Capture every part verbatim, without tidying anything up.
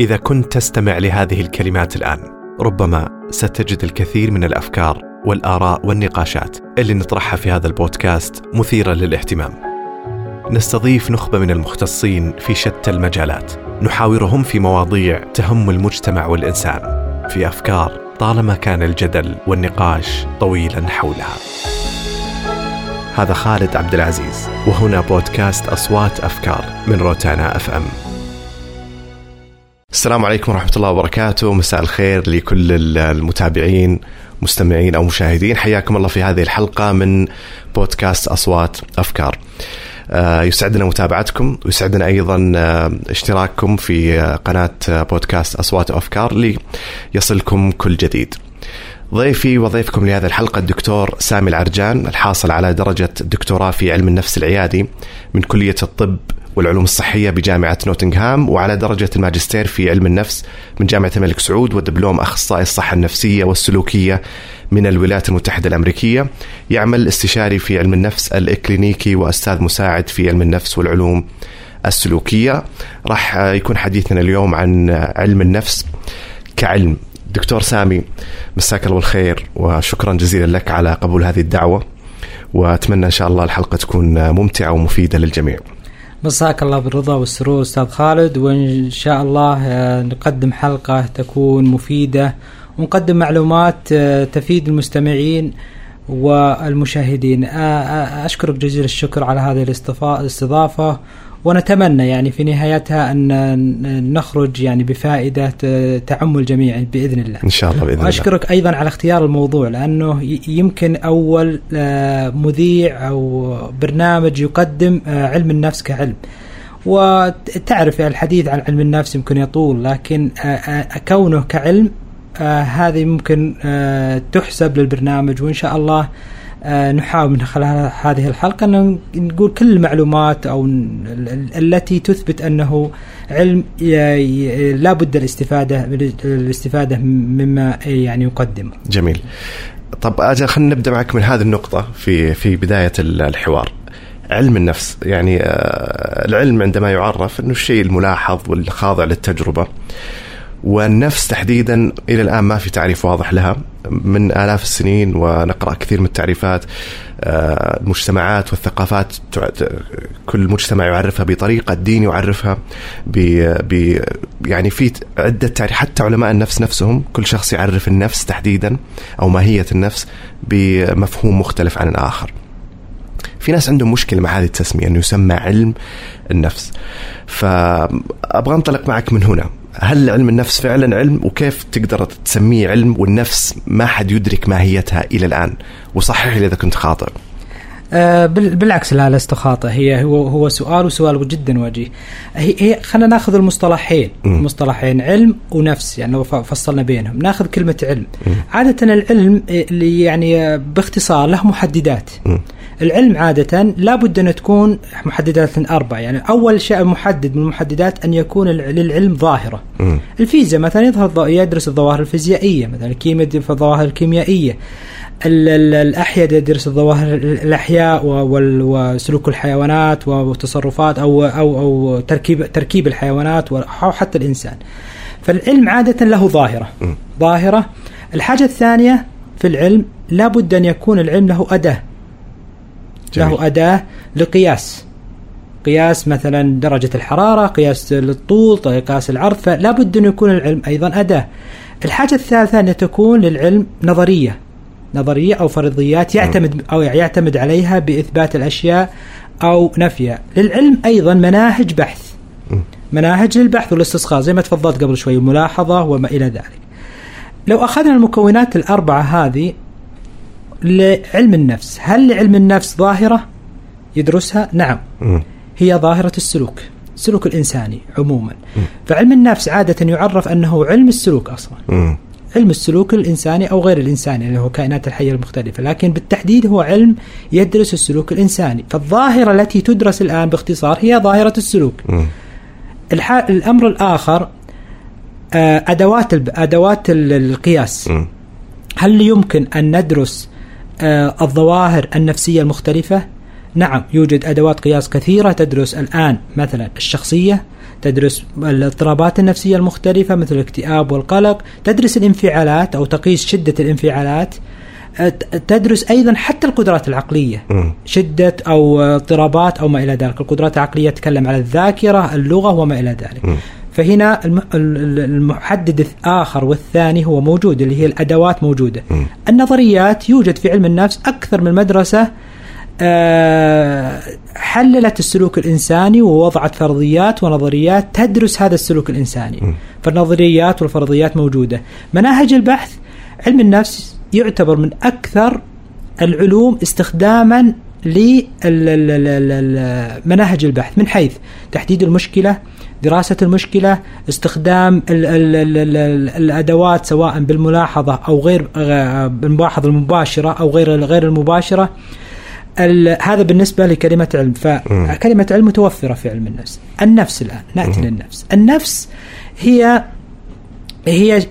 إذا كنت تستمع لهذه الكلمات الآن، ربما ستجد الكثير من الأفكار والآراء والنقاشات اللي نطرحها في هذا البودكاست مثيرة للاهتمام. نستضيف نخبة من المختصين في شتى المجالات، نحاورهم في مواضيع تهم المجتمع والإنسان، في أفكار طالما كان الجدل والنقاش طويلاً حولها. هذا خالد عبدالعزيز، وهنا بودكاست أصوات أفكار من روتانا أف أم. السلام عليكم ورحمة الله وبركاته، مساء الخير لكل المتابعين، مستمعين أو مشاهدين، حياكم الله في هذه الحلقة من بودكاست أصوات أفكار. يسعدنا متابعتكم ويسعدنا أيضا اشتراككم في قناة بودكاست أصوات أفكار ليصلكم كل جديد. ضيفي وضيفكم لهذه الحلقة الدكتور سامي العرجان، الحاصل على درجة الدكتوراه في علم النفس العيادي من كلية الطب والعلوم الصحية بجامعة نوتنغهام، وعلى درجة الماجستير في علم النفس من جامعة الملك سعود، ودبلوم أخصائي الصحة النفسية والسلوكية من الولايات المتحدة الأمريكية. يعمل استشاري في علم النفس الإكلينيكي وأستاذ مساعد في علم النفس والعلوم السلوكية. راح يكون حديثنا اليوم عن علم النفس كعلم. دكتور سامي، مساك الله بالخير، وشكرا جزيلا لك على قبول هذه الدعوة، وأتمنى إن شاء الله الحلقة تكون ممتعة ومفيدة للجميع. مساك الله بالرضا والسرور أستاذ خالد، وإن شاء الله نقدم حلقة تكون مفيدة ونقدم معلومات تفيد المستمعين والمشاهدين. أشكرك جزيل الشكر على هذه الاستضافة، ونتمنى يعني في نهايتها أن نخرج يعني بفائدة تعم الجميع بإذن الله إن شاء الله. بإذن الله. وأشكرك أيضا على اختيار الموضوع، لأنه يمكن أول مذيع أو برنامج يقدم علم النفس كعلم، وتعرف الحديث عن علم النفس يمكن يطول، لكن كونه كعلم هذه ممكن تحسب للبرنامج، وإن شاء الله نحاول من خلال هذه الحلقة أن نقول كل المعلومات أو التي تثبت أنه علم لا بد الاستفادة الاستفادة مما يعني يقدم. جميل. طب أجل خلينا نبدأ معك من هذه النقطة في في بداية الحوار. علم النفس، يعني العلم عندما يعرف أنه الشيء الملاحظ والخاضع للتجربة، والنفس تحديدا إلى الآن ما في تعريف واضح لها من آلاف السنين، ونقرأ كثير من التعريفات. المجتمعات والثقافات كل مجتمع يعرفها بطريقة، الدين يعرفها ب يعني في عدة تعريف، حتى علماء النفس نفسهم كل شخص يعرف النفس تحديدا أو ماهية النفس بمفهوم مختلف عن الآخر. في ناس عندهم مشكلة مع هذه التسمية، أنه يسمى علم النفس. فأبغى أنطلق معك من هنا، هل علم النفس فعلا علم؟ وكيف تقدر تسميه علم والنفس ما حد يدرك ماهيتها إلى الآن؟ وصحح لي إذا كنت خاطئ. آه بالعكس، لا لست خاطئ. هي هو هو سؤال وسؤال جدا وجيه. هي خلينا ناخذ المصطلحين م. مصطلحين علم ونفس، يعني لو فصلنا بينهم ناخذ كلمة علم. م. عادة العلم اللي يعني باختصار له محددات. م. العلم عادة لابد أن تكون محددات أربعة. يعني أول شيء محدد من المحددات أن يكون للعلم ظاهرة. م. الفيزياء مثلا يظهر يدرس الظواهر الفيزيائية، مثلا الكيمياء في الظواهر الكيميائية، الأحياء يدرس الظواهر الأحياء وسلوك الحيوانات وتصرفات أو أو أو تركيب تركيب الحيوانات وحتى الإنسان. فالعلم عادة له ظاهرة م. ظاهرة. الحاجة الثانية في العلم لابد أن يكون العلم له أداة. جميل. له أداة لقياس، قياس مثلا درجة الحرارة، قياس الطول، قياس العرض، فلا بد أن يكون العلم أيضا أداة. الحاجة الثالثة أن تكون للعلم نظرية، نظرية أو فرضيات يعتمد أو يعتمد عليها بإثبات الأشياء أو نفيها. للعلم أيضا مناهج بحث، مناهج للبحث والاستسقاء زي ما تفضلت قبل شوي، الملاحظة وما إلى ذلك. لو أخذنا المكونات الأربعة هذه لعلم النفس، هل لعلم النفس ظاهرة يدرسها؟ نعم، هي ظاهرة السلوك، السلوك الإنساني عموما. فعلم النفس عادة يعرف أنه علم السلوك أصلا، علم السلوك الإنساني أو غير الإنساني اللي هو كائنات الحية المختلفة، لكن بالتحديد هو علم يدرس السلوك الإنساني. فالظاهرة التي تدرس الآن باختصار هي ظاهرة السلوك. الأمر الآخر أدوات أدوات القياس. هل يمكن أن ندرس الظواهر النفسية المختلفة؟ نعم، يوجد أدوات قياس كثيرة تدرس الآن مثلا الشخصية، تدرس الاضطرابات النفسية المختلفة مثل الاكتئاب والقلق، تدرس الانفعالات أو تقيس شدة الانفعالات، تدرس أيضا حتى القدرات العقلية، شدة أو اضطرابات أو ما إلى ذلك. القدرات العقلية تتكلم على الذاكرة، اللغة وما إلى ذلك. فهنا المحدد الآخر والثاني هو موجود، اللي هي الأدوات موجودة. النظريات يوجد في علم النفس أكثر من مدرسة حللت السلوك الإنساني ووضعت فرضيات ونظريات تدرس هذا السلوك الإنساني، فالنظريات والفرضيات موجودة. مناهج البحث، علم النفس يعتبر من أكثر العلوم استخداما لمناهج البحث، من حيث تحديد المشكلة، دراسة المشكلة، استخدام ال ال ال ال ال الأدوات سواء بالملاحظة أو غير بالملاحظة المباشرة أو غير غير المباشرة. هذا بالنسبة لكلمة علم. فكلمة علم متوفرة في علم النفس. النفس الآن نأتي للنفس. النفس هي هي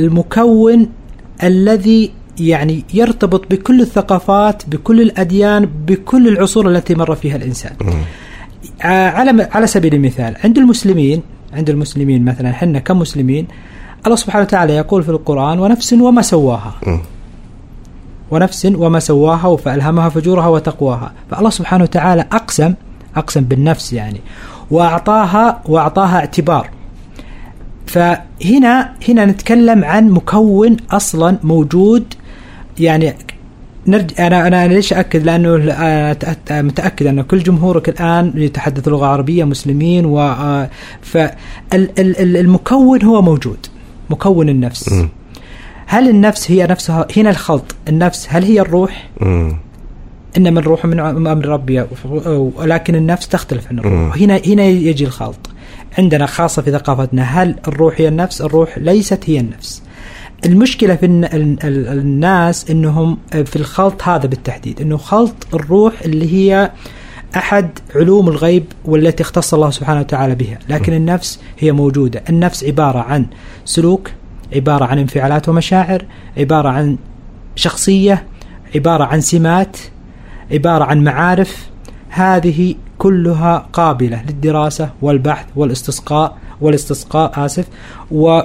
المكون الذي يعني يرتبط بكل الثقافات، بكل الأديان، بكل العصور التي مر فيها الإنسان. على على سبيل المثال عند المسلمين، عند المسلمين مثلا حنا كمسلمين، الله سبحانه وتعالى يقول في القرآن: ونفس وما سواها، ونفس وما سواها وفألهمها فجورها وتقواها. فالله سبحانه وتعالى أقسم أقسم بالنفس يعني، وأعطاها وأعطاها اعتبار. فهنا هنا نتكلم عن مكون أصلا موجود يعني. نرجع أنا أنا ليش أكد؟ لأنه متأكد أن كل جمهورك الآن يتحدث لغة عربية مسلمين، فالمكون هو موجود، مكون النفس. م. هل النفس هي نفسها؟ هنا الخلط، النفس هل هي الروح؟ م. إنما الروح من أمر ربي، ولكن النفس تختلف عن الروح. م. هنا هنا يجي الخلط عندنا خاصة في ثقافتنا. هل الروح هي النفس؟ الروح ليست هي النفس. المشكلة في الناس إنهم في الخلط هذا بالتحديد، إنه خلط الروح اللي هي أحد علوم الغيب والتي اختص الله سبحانه وتعالى بها، لكن النفس هي موجودة. النفس عبارة عن سلوك، عبارة عن انفعالات ومشاعر، عبارة عن شخصية، عبارة عن سمات، عبارة عن معارف. هذه كلها قابلة للدراسة والبحث والاستسقاء والاستسقاء آسف و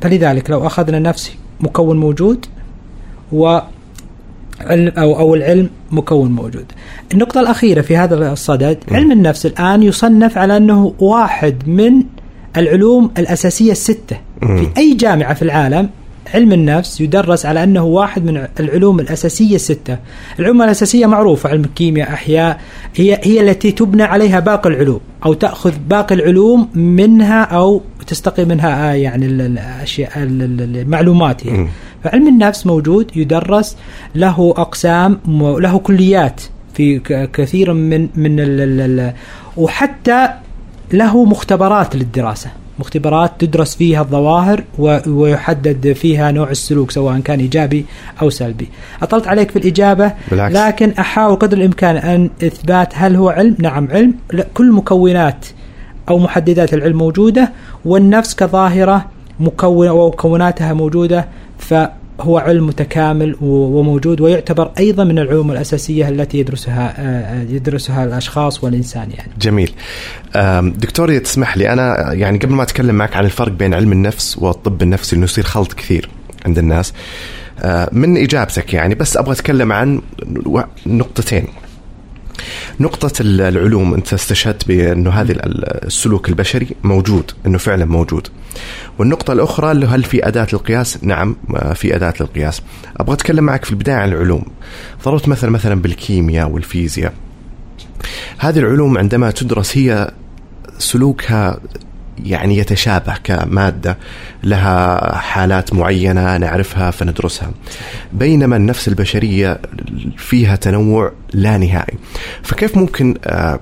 فلذلك لو أخذنا النفس مكون موجود و أو العلم مكون موجود. النقطة الأخيرة في هذا الصدد، علم النفس الآن يصنف على أنه واحد من العلوم الأساسية الستة. في أي جامعة في العالم علم النفس يدرس على أنه واحد من العلوم الأساسية الستة. العلوم الأساسية معروفة، علم الكيمياء، أحياء، هي هي التي تبنى عليها باقي العلوم، أو تأخذ باقي العلوم منها أو تستقي منها يعني الأشياء المعلومات يعني. فعلم النفس موجود، يدرس، له أقسام، له كليات في كثير من من ال وحتى له مختبرات للدراسة، مختبرات تدرس فيها الظواهر ويحدد فيها نوع السلوك سواء كان إيجابي أو سلبي. أطلت عليك في الإجابة بالعكس، لكن أحاول قدر الإمكان أن إثبات هل هو علم. نعم علم، كل مكونات أو محددات العلم موجودة، والنفس كظاهرة مكونة ومكوناتها موجودة، فهو علم متكامل وموجود، ويعتبر أيضا من العلوم الأساسية التي يدرسها يدرسها الأشخاص والإنسان يعني. جميل دكتور، تسمح لي أنا يعني قبل ما أتكلم معك عن الفرق بين علم النفس والطب النفسي، إنه يصير خلط كثير عند الناس من إجابتك يعني، بس أبغى أتكلم عن نقطتين. نقطة العلوم، أنت استشهدت بأنه هذا السلوك البشري موجود، أنه فعلا موجود. والنقطة الأخرى اللي هل في أداة للقياس؟ نعم في أداة للقياس. أبغى أتكلم معك في البداية عن العلوم. ضربت مثلا مثلا بالكيمياء والفيزياء. هذه العلوم عندما تدرس هي سلوكها يعني يتشابه كمادة، لها حالات معينة نعرفها فندرسها، بينما النفس البشرية فيها تنوع لا نهائي. فكيف ممكن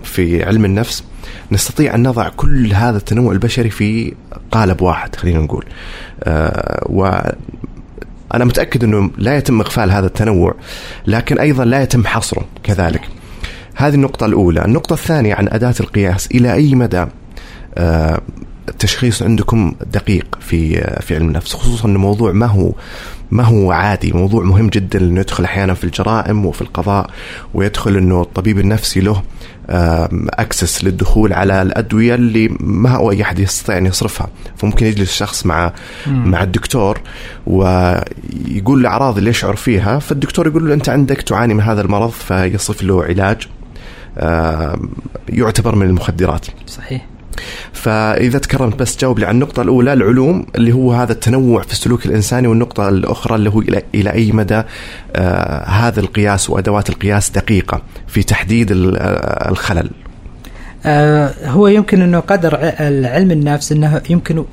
في علم النفس نستطيع أن نضع كل هذا التنوع البشري في قالب واحد خلينا نقول؟ وأنا متأكد أنه لا يتم إغفال هذا التنوع، لكن أيضا لا يتم حصره كذلك. هذه النقطة الأولى. النقطة الثانية عن أداة القياس، إلى أي مدى التشخيص عندكم دقيق في في علم النفس، خصوصا أن موضوع ما هو ما هو عادي، موضوع مهم جدا لأنه يدخل أحيانا في الجرائم وفي القضاء، ويدخل أنه الطبيب النفسي له أكسس للدخول على الأدوية اللي ما هو أي أحد يستطيع أن يصرفها. فممكن يجلس شخص مع مم. مع الدكتور ويقول له أعراض اللي يشعر فيها، فالدكتور يقول له أنت عندك تعاني من هذا المرض، فيصف له علاج يعتبر من المخدرات. صحيح. فإذا تكرمت بس جاوب لي عن النقطة الأولى، العلوم اللي هو هذا التنوع في السلوك الإنساني، والنقطة الأخرى اللي هو إلى أي مدى آه هذا القياس وأدوات القياس دقيقة في تحديد الخلل. آه هو يمكن أنه قدر العلم النفس أنه يمكن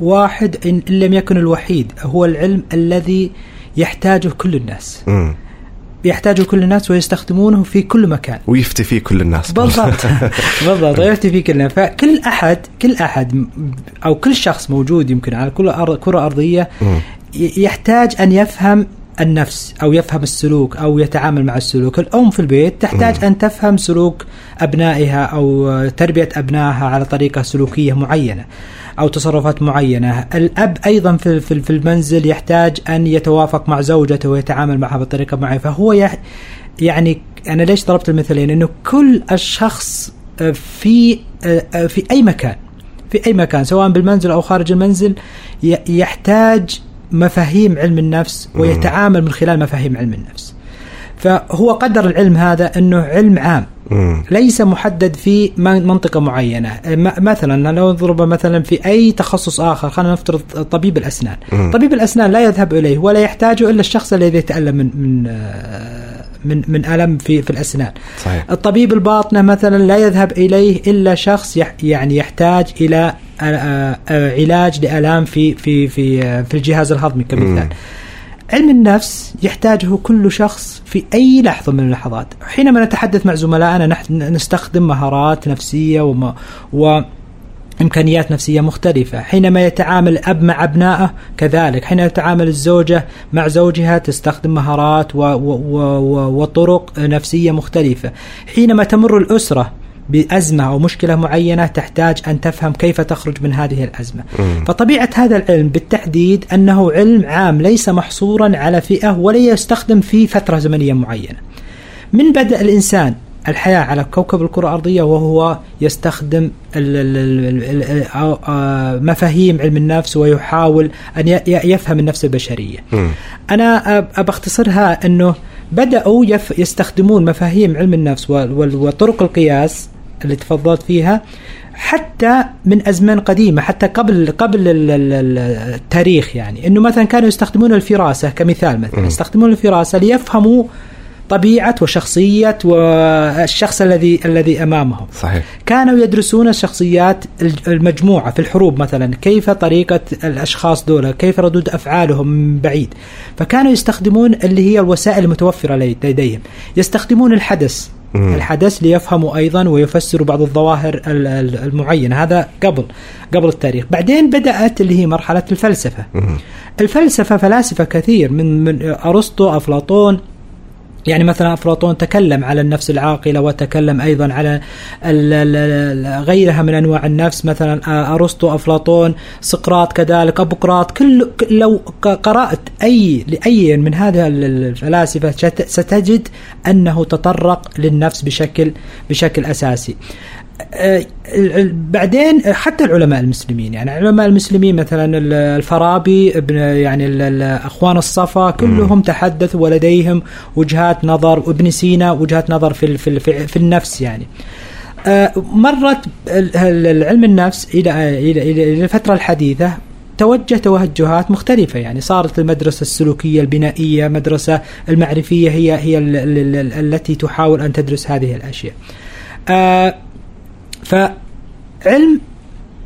واحد إن لم يكن الوحيد، هو العلم الذي يحتاجه كل الناس. م. يحتاجوا كل الناس ويستخدمونه في كل مكان، ويفتي فيه كل الناس. بالضبط بالضبط، يفتي فيه كل الناس. فكل أحد كل أحد أو كل شخص موجود يمكن على كل أرض كرة أرضية يحتاج أن يفهم النفس أو يفهم السلوك أو يتعامل مع السلوك. الأم في البيت تحتاج أن تفهم سلوك أبنائها أو تربية أبنائها على طريقة سلوكية معينة أو تصرفات معينة. الأب أيضا في في المنزل يحتاج أن يتوافق مع زوجته ويتعامل معها بطريقة معينة. فهو يعني أنا ليش ضربت المثلين، إنه كل الشخص في في أي مكان في أي مكان سواء بالمنزل أو خارج المنزل يحتاج مفاهيم علم النفس ويتعامل من خلال مفاهيم علم النفس. فهو قدر العلم هذا أنه علم عام ليس محدد في منطقة معينة. مثلا لو نضرب مثلا في أي تخصص آخر، خلينا نفترض طبيب الأسنان. طبيب الأسنان لا يذهب إليه ولا يحتاجه إلا الشخص الذي يتألم من من من, من ألم في في الأسنان. صحيح. الطبيب الباطنة مثلا لا يذهب إليه إلا شخص يعني يحتاج إلى علاج لآلام في في في في الجهاز الهضمي كمثال. علم النفس يحتاجه كل شخص في أي لحظة من اللحظات. حينما نتحدث مع زملائنا نستخدم مهارات نفسية وما وإمكانيات نفسية مختلفة. حينما يتعامل أب مع أبنائه كذلك، حينما يتعامل الزوجة مع زوجها تستخدم مهارات و... و... و... وطرق نفسية مختلفة. حينما تمر الأسرة بأزمة أو مشكلة معينة تحتاج أن تفهم كيف تخرج من هذه الأزمة. م. فطبيعة هذا العلم بالتحديد أنه علم عام ليس محصورا على فئة ولا يستخدم في فترة زمنية معينة. من بدأ الإنسان الحياة على كوكب الكرة الأرضية وهو يستخدم مفاهيم علم النفس ويحاول أن يفهم النفس البشرية. م. أنا أبختصرها أنه بدأوا يستخدمون مفاهيم علم النفس وطرق القياس اللي تفضلت فيها حتى من أزمان قديمة، حتى قبل قبل التاريخ. يعني إنه مثلا كانوا يستخدمون الفراسة كمثال، مثلا يستخدمون الفراسة ليفهموا طبيعة وشخصية والشخص الذي الذي أمامهم. صحيح. كانوا يدرسون الشخصيات المجموعة في الحروب مثلا، كيف طريقة الأشخاص دولة، كيف ردود أفعالهم من بعيد. فكانوا يستخدمون اللي هي الوسائل المتوفرة لديهم. يستخدمون الحدث الحدث ليفهموا أيضا ويفسروا بعض الظواهر المعينة. هذا قبل قبل التاريخ. بعدين بدأت اللي هي مرحلة الفلسفة. الفلسفة فلاسفة كثير من, من أرسطو، أفلاطون. يعني مثلا أفلاطون تكلم على النفس العاقلة وتكلم أيضا على غيرها من أنواع النفس، مثلا أرسطو، أفلاطون، سقراط كذلك، أبوقراط. كل لو قرأت أي لأي من هذه الفلاسفة ستجد أنه تطرق للنفس بشكل بشكل أساسي. بعدين حتى العلماء المسلمين، يعني علماء المسلمين مثلا الفارابي، ابن يعني الإخوان الصفا، كلهم تحدثوا ولديهم وجهات نظر. وابن سينا وجهات نظر في في في النفس. يعني مرت العلم النفس إلى إلى إلى الفترة الحديثة توجه توجهات مختلفة. يعني صارت المدرسة السلوكية البنائية، مدرسة المعرفية هي هي التي تحاول أن تدرس هذه الأشياء. فعلم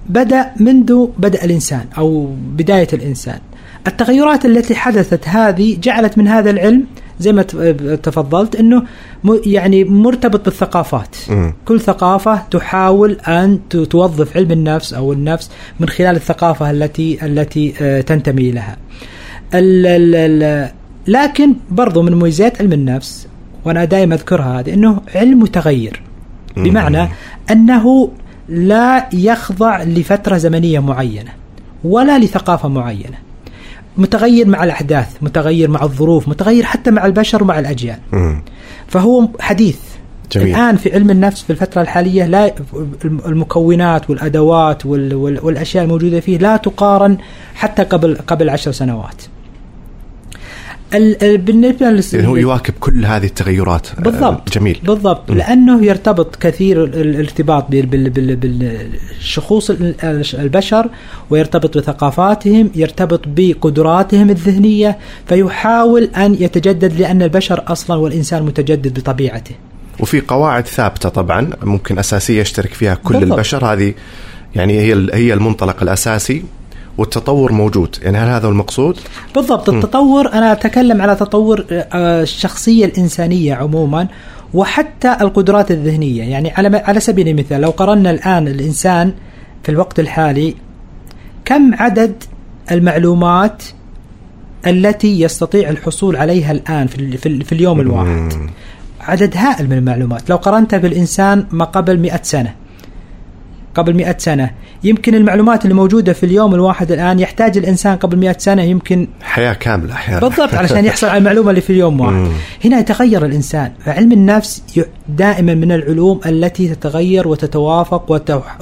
بدأ منذ بدأ الإنسان أو بداية الإنسان. التغيرات التي حدثت هذه جعلت من هذا العلم زي ما تفضلت أنه يعني مرتبط بالثقافات. م. كل ثقافة تحاول أن توظف علم النفس أو النفس من خلال الثقافة التي التي تنتمي لها. لكن برضو من مميزات علم النفس، وأنا دائما أذكرها هذه، أنه علم متغير. بمعنى أنه لا يخضع لفترة زمنية معينة ولا لثقافة معينة، متغير مع الأحداث، متغير مع الظروف، متغير حتى مع البشر ومع الأجيال. فهو حديث. جميل. الآن في علم النفس في الفترة الحالية لا، المكونات والأدوات والأشياء الموجودة فيه لا تقارن حتى قبل قبل عشر سنوات. بالنسبة يعني هو يواكب كل هذه التغيرات. بالضبط. جميل. بالضبط. لأنه يرتبط كثير الارتباط بالشخوص البشر، ويرتبط بثقافاتهم، يرتبط بقدراتهم الذهنية، فيحاول أن يتجدد لأن البشر أصلا والإنسان متجدد بطبيعته. وفي قواعد ثابتة طبعا ممكن أساسية يشترك فيها كل بالضبط. البشر هذه يعني هي هي المنطلق الأساسي، والتطور موجود. يعني هل هذا المقصود؟ بالضبط. التطور أنا أتكلم على تطور الشخصية الإنسانية عموما، وحتى القدرات الذهنية. يعني على على سبيل المثال لو قررنا الآن الإنسان في الوقت الحالي كم عدد المعلومات التي يستطيع الحصول عليها الآن في في اليوم الواحد، عدد هائل من المعلومات. لو قرنتها بالإنسان ما قبل مئة سنة، قبل مئة سنة يمكن المعلومات اللي موجودة في اليوم الواحد الآن يحتاج الإنسان قبل مئة سنة يمكن حياة كاملة أحيانا. بالضبط، علشان يحصل على المعلومة اللي في اليوم واحد. هنا يتغير الإنسان. فعلم النفس دائما من العلوم التي تتغير وتتوافق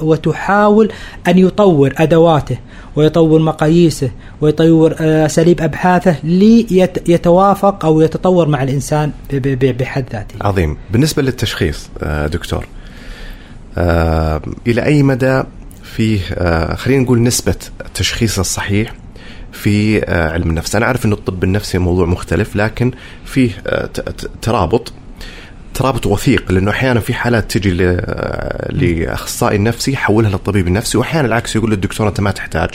وتحاول أن يطور أدواته، ويطور مقاييسه، ويطور أساليب أبحاثه ليتوافق أو يتطور مع الإنسان بحد ذاته. عظيم. بالنسبة للتشخيص دكتور، آه، إلى أي مدى فيه آه، خلينا نقول نسبة التشخيص الصحيح في آه، علم النفس؟ أنا أعرف أن الطب النفسي موضوع مختلف، لكن فيه آه، ترابط ترابط وثيق، لأنه أحيانا في حالات تجي لأخصائي نفسي يحولها للطبيب النفسي، وأحيانا العكس، يقول للدكتور أنت ما تحتاج،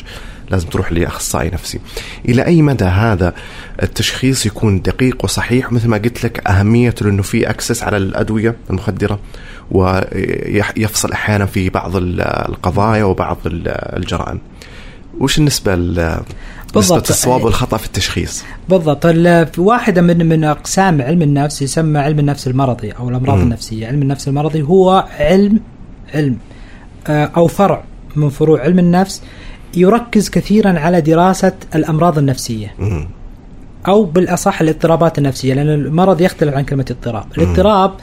لازم تروح لأخصائي نفسي. إلى أي مدى هذا التشخيص يكون دقيق وصحيح؟ مثل ما قلت لك أهمية لأنه في أكسس على الأدوية المخدرة، ويفصل أحيانا في بعض القضايا وبعض الجرائم. وش النسبة نسبة الصواب والخطأ في التشخيص؟ بالضبط. واحدة من من أقسام علم النفس يسمى علم النفس المرضي أو الأمراض م. النفسية. علم النفس المرضي هو علم علم أو فرع من فروع علم النفس يركز كثيرا على دراسة الأمراض النفسية، م. أو بالأصح الاضطرابات النفسية، لأن المرض يختلف عن كلمة اضطراب. الاضطراب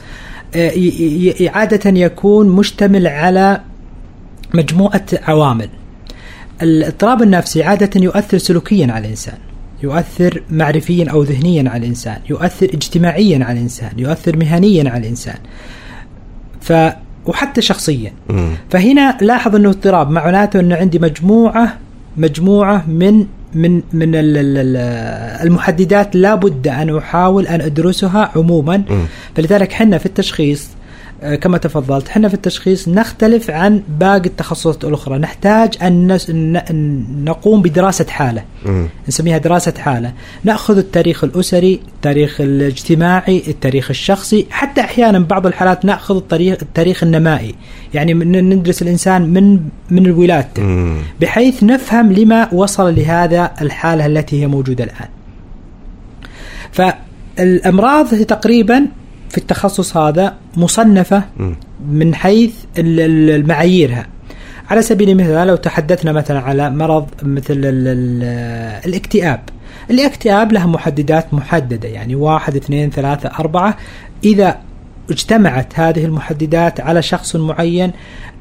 عادة يكون مشتمل على مجموعة عوامل. الاضطراب النفسي عادة يؤثر سلوكيا على الإنسان، يؤثر معرفيا أو ذهنيا على الإنسان، يؤثر اجتماعيا على الإنسان، يؤثر مهنيا على الإنسان، ف... وحتى شخصيا. م. فهنا لاحظ أنه اضطراب معناته أنه عندي مجموعة مجموعة من من من المحددات لابد أن أحاول أن أدرسها عموما. م. فلذلك حنا في التشخيص كما تفضلت، حنا في التشخيص نختلف عن باقي التخصصات الأخرى. نحتاج أن نقوم بدراسة حالة، م. نسميها دراسة حالة. نأخذ التاريخ الأسري، التاريخ الاجتماعي، التاريخ الشخصي، حتى أحيانا بعض الحالات نأخذ التاريخ التاريخ النمائي، يعني ندرس الإنسان من من الولادة، م. بحيث نفهم لما وصل لهذا الحالة التي هي موجودة الآن. فالأمراض تقريبا في التخصص هذا مصنفة من حيث المعاييرها. على سبيل المثال لو تحدثنا مثلا على مرض مثل الاكتئاب، الاكتئاب لها محددات محددة، يعني واحد اثنين ثلاثة أربعة. إذا اجتمعت هذه المحددات على شخص معين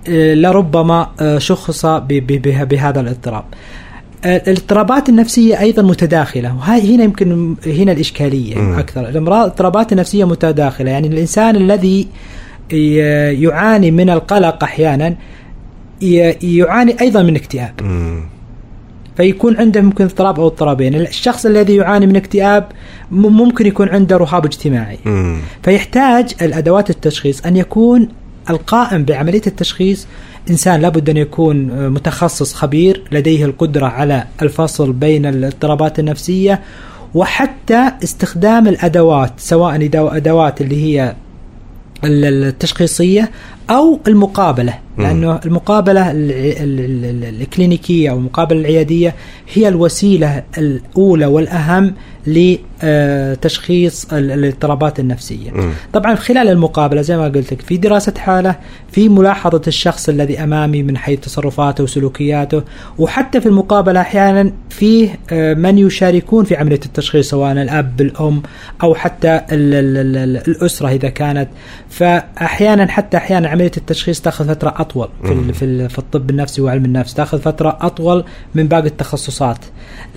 لربما شخص بهذا الاضطراب. الاضطرابات النفسية أيضا متداخلة، وهي هنا يمكن هنا الإشكالية م. أكثر. الاضطرابات النفسية متداخلة، يعني الإنسان الذي يعاني من القلق أحيانا يعاني أيضا من اكتئاب، م. فيكون عنده ممكن اضطراب أو اضطرابين. الشخص الذي يعاني من اكتئاب ممكن يكون عنده رهاب اجتماعي، م. فيحتاج الأدوات التشخيص أن يكون القائم بعملية التشخيص إنسان لابد أن يكون متخصص خبير لديه القدرة على الفصل بين الاضطرابات النفسية، وحتى استخدام الأدوات، سواء أدوات اللي هي التشخيصية أو المقابلة، لأنه المقابلة الكلينيكية أو المقابلة العيادية هي الوسيلة الأولى والأهم لتشخيص الاضطرابات النفسية. طبعا خلال المقابلة زي ما قلتك في دراسة حالة، في ملاحظة الشخص الذي أمامي من حيث تصرفاته وسلوكياته، وحتى في المقابلة أحيانا فيه من يشاركون في عملية التشخيص سواء الأب الأم أو حتى الأسرة إذا كانت. فأحيانا حتى أحيانا عملية التشخيص تأخذ فترة أطول في في الطب النفسي وعلم النفس، تأخذ فترة أطول من باقي التخصصات،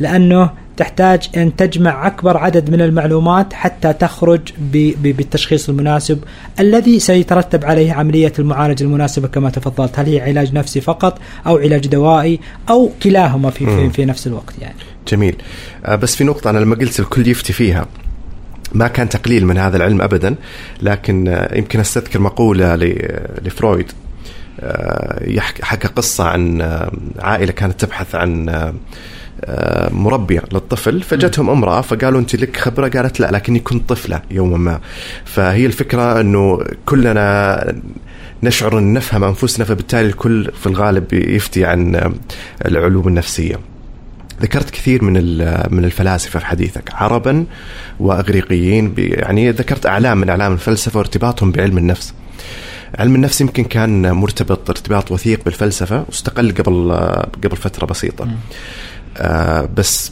لأنه تحتاج أن تجمع أكبر عدد من المعلومات حتى تخرج بالتشخيص المناسب الذي سيترتب عليه عملية المعالجة المناسبة كما تفضلت، هل هي علاج نفسي فقط أو علاج دوائي أو كلاهما في في, في نفس الوقت يعني. جميل. بس في نقطة أنا لما قلت الكل يفتي فيها، ما كان تقليل من هذا العلم أبدا، لكن يمكن أستذكر مقولة لفرويد حكى قصة عن عائلة كانت تبحث عن مربية للطفل، فجتهم امرأة فقالوا أنت لك خبرة، قالت لا لكني كنت طفلة يوما ما. فهي الفكرة أنه كلنا نشعر أن نفهم أنفسنا، فبالتالي الكل في الغالب يفتي عن العلوم النفسية. ذكرت كثير من من الفلاسفة في حديثك عربا وأغريقيين، يعني ذكرت أعلام من أعلام الفلسفة وارتباطهم بعلم النفس. علم النفس يمكن كان مرتبط ارتباط وثيق بالفلسفة واستقل قبل قبل فترة بسيطة، آه بس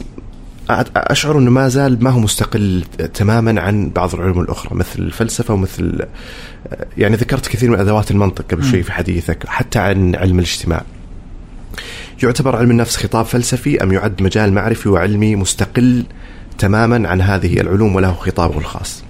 أشعر أنه ما زال ما هو مستقل تماما عن بعض العلوم الأخرى مثل الفلسفة ومثل، يعني ذكرت كثير من أدوات المنطق قبل شوي في حديثك، حتى عن علم الاجتماع. يعتبر علم النفس خطاب فلسفي أم يعد مجال معرفي وعلمي مستقل تماما عن هذه العلوم وله خطابه الخاص؟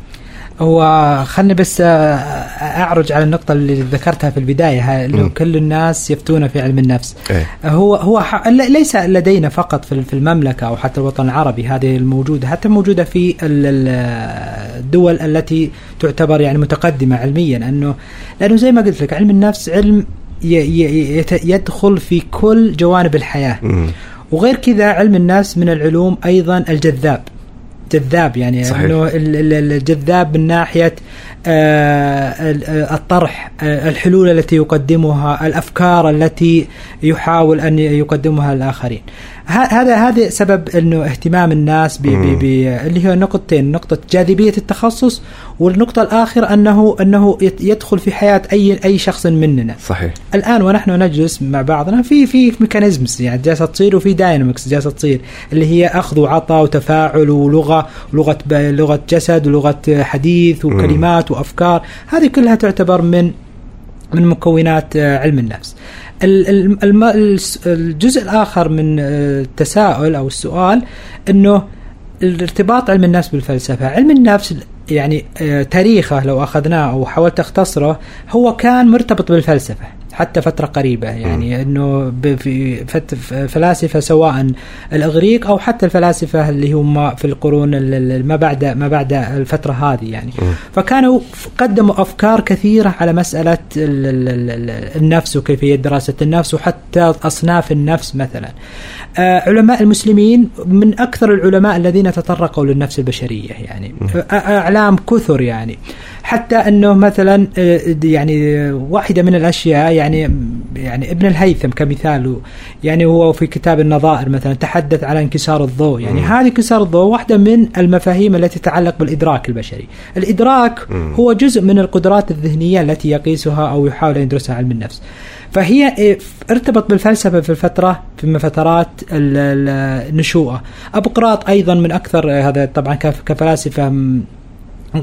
هو خلني بس أعرج على النقطة اللي ذكرتها في البداية، إنه كل الناس يفتون في علم النفس. إيه؟ هو هو ح... ليس لدينا فقط في المملكة أو حتى الوطن العربي، هذه الموجودة حتى موجودة في الدول التي تعتبر يعني متقدمة علميا، أنه لأنه زي ما قلت لك علم النفس علم ي... ي... يدخل في كل جوانب الحياة. مم. وغير كذا علم النفس من العلوم أيضا الجذاب، جذاب يعني انه الجذاب من ناحيه الطرح، الحلول التي يقدمها، الافكار التي يحاول ان يقدمها الاخرين. هذا هذا سبب انه اهتمام الناس ب اللي هو نقطتين، نقطه جاذبيه التخصص والنقطه الاخر انه انه يدخل في حياه اي اي شخص مننا. صحيح. الان ونحن نجلس مع بعضنا في في ميكانيزمز يعني جالسه تصير، وفي داينامكس جالسه تصير اللي هي اخذ وعطاء وتفاعل ولغه لغه لغه جسد ولغه حديث وكلمات وافكار، هذه كلها تعتبر من من مكونات علم النفس. الجزء الآخر من التساؤل أو السؤال أنه الارتباط علم النفس بالفلسفة. علم النفس يعني تاريخه لو أخذناه أو حاولت أختصره، هو كان مرتبط بالفلسفة حتى فترة قريبة، يعني أنه فلاسفة سواء الأغريق أو حتى الفلاسفة اللي هم في القرون ما بعد ما بعد الفترة هذه يعني، فكانوا قدموا أفكار كثيرة على مسألة النفس وكيفية دراسة النفس وحتى أصناف النفس. مثلا علماء المسلمين من أكثر العلماء الذين تطرقوا للنفس البشرية، يعني أعلام كثر يعني، حتى أنه مثلا يعني واحدة من الأشياء يعني يعني يعني ابن الهيثم كمثال، يعني هو في كتاب النظائر مثلا تحدث على انكسار الضوء، يعني هذا انكسار الضوء واحدة من المفاهيم التي تتعلق بالإدراك البشري. الإدراك م. هو جزء من القدرات الذهنية التي يقيسها أو يحاول أن يدرسها علم النفس، فهي ارتبط بالفلسفة في الفترة في فترات النشوءة. أبوقراط أيضا من أكثر، هذا طبعا كفلاسفة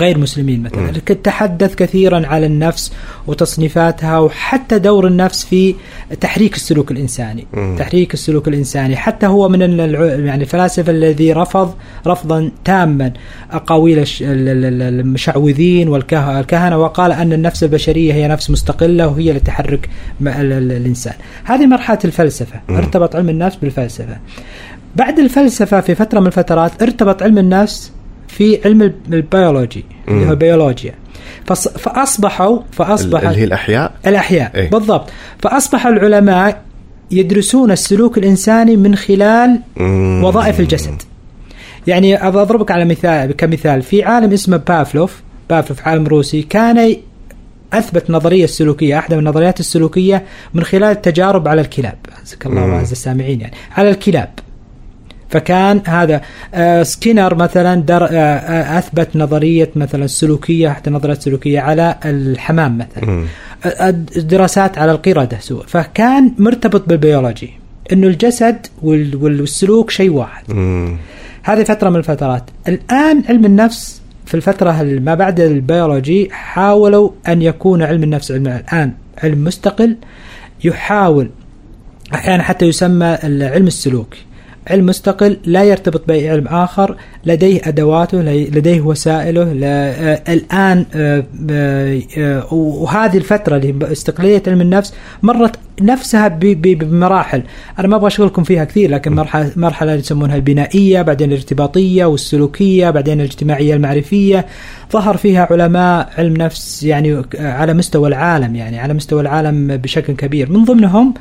غير مسلمين مثلا، تحدث كثيرا على النفس وتصنيفاتها وحتى دور النفس في تحريك السلوك الإنساني. مم. تحريك السلوك الإنساني حتى هو من يعني الفلاسفة الذي رفض رفضا تاما أقاويل المشعوذين والكهنة، وقال أن النفس البشرية هي نفس مستقلة وهي التي تحرك الإنسان. هذه مرحلة الفلسفة، ارتبط علم النفس بالفلسفة. بعد الفلسفة في فترة من الفترات ارتبط علم النفس في علم البيولوجي اللي هو البيولوجيا، فأصبحوا فأصبح اللي هي الأحياء الأحياء ايه؟ بالضبط. فأصبح العلماء يدرسون السلوك الإنساني من خلال وظائف الجسد. يعني أضربك على مثال كمثال، في عالم اسمه بافلوف بافلوف عالم روسي، كان أثبت نظرية السلوكية، أحد من النظريات السلوكية، من خلال التجارب على الكلاب، أعزك الله وأعز السامعين، يعني على الكلاب. فكان هذا آه سكينر مثلا در آه آه أثبت نظرية مثلا السلوكية، حتى نظريات سلوكية على الحمام مثلا، آه دراسات على القردة. فكان مرتبط بالبيولوجي، إنه الجسد وال والسلوك شيء واحد. مم. هذه فترة من الفترات. الآن علم النفس في الفترة ما بعد البيولوجي حاولوا أن يكون علم النفس علم الآن علم مستقل، يحاول أحيانا حتى يسمى علم السلوك، علم مستقل لا يرتبط بأي علم آخر، لديه أدواته، لديه وسائله. الآن وهذه الفترة اللي استقلالية علم النفس مرت نفسها بمراحل أنا ما أبغى أشغلكم فيها كثير، لكن مرحلة مرحلة يسمونها البنائية، بعدين الارتباطية والسلوكية، بعدين الاجتماعية المعرفية. ظهر فيها علماء علم نفس يعني على مستوى العالم، يعني على مستوى العالم بشكل كبير، من ضمنهم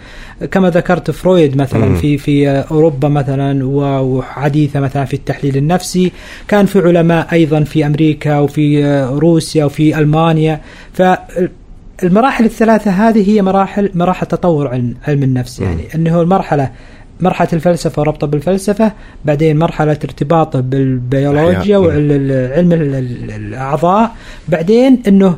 كما ذكرت فرويد مثلا في في أوروبا مثلا، وحديثة مثلا في التحليل النفسي. كان في علماء أيضا في أمريكا وفي روسيا وفي ألمانيا. ف المراحل الثلاثة هذه هي مراحل مراحل تطور علم النفس، يعني م. أنه المرحلة مرحلة الفلسفة وربطه بالفلسفة، بعدين مرحلة ارتباطه بالبيولوجيا وعلم الأعضاء، بعدين أنه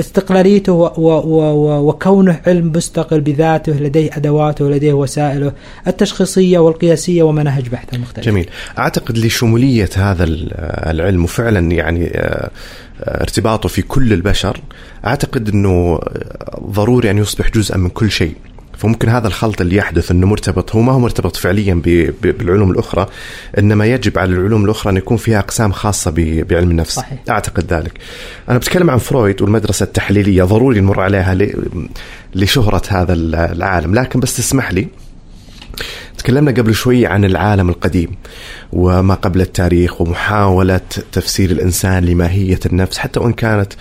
استقلاليته و و و وكونه علم مستقل بذاته، لديه أدواته ولديه وسائله التشخيصية والقياسية ومناهج بحثه مختلفة. جميل. أعتقد لشمولية هذا العلم وفعلا يعني ارتباطه في كل البشر، أعتقد أنه ضروري أن يصبح جزءا من كل شيء. فممكن هذا الخلط اللي يحدث أنه مرتبط، هو ما هو مرتبط فعليا بالعلوم الأخرى، إنما يجب على العلوم الأخرى أن يكون فيها أقسام خاصة بعلم النفس. صحيح. أعتقد ذلك. أنا بتكلم عن فرويد والمدرسة التحليلية، ضروري نمر عليها لشهرة هذا العالم، لكن بس تسمح لي، تكلمنا قبل شوي عن العالم القديم وما قبل التاريخ ومحاولة تفسير الإنسان لماهية النفس، حتى وإن كانت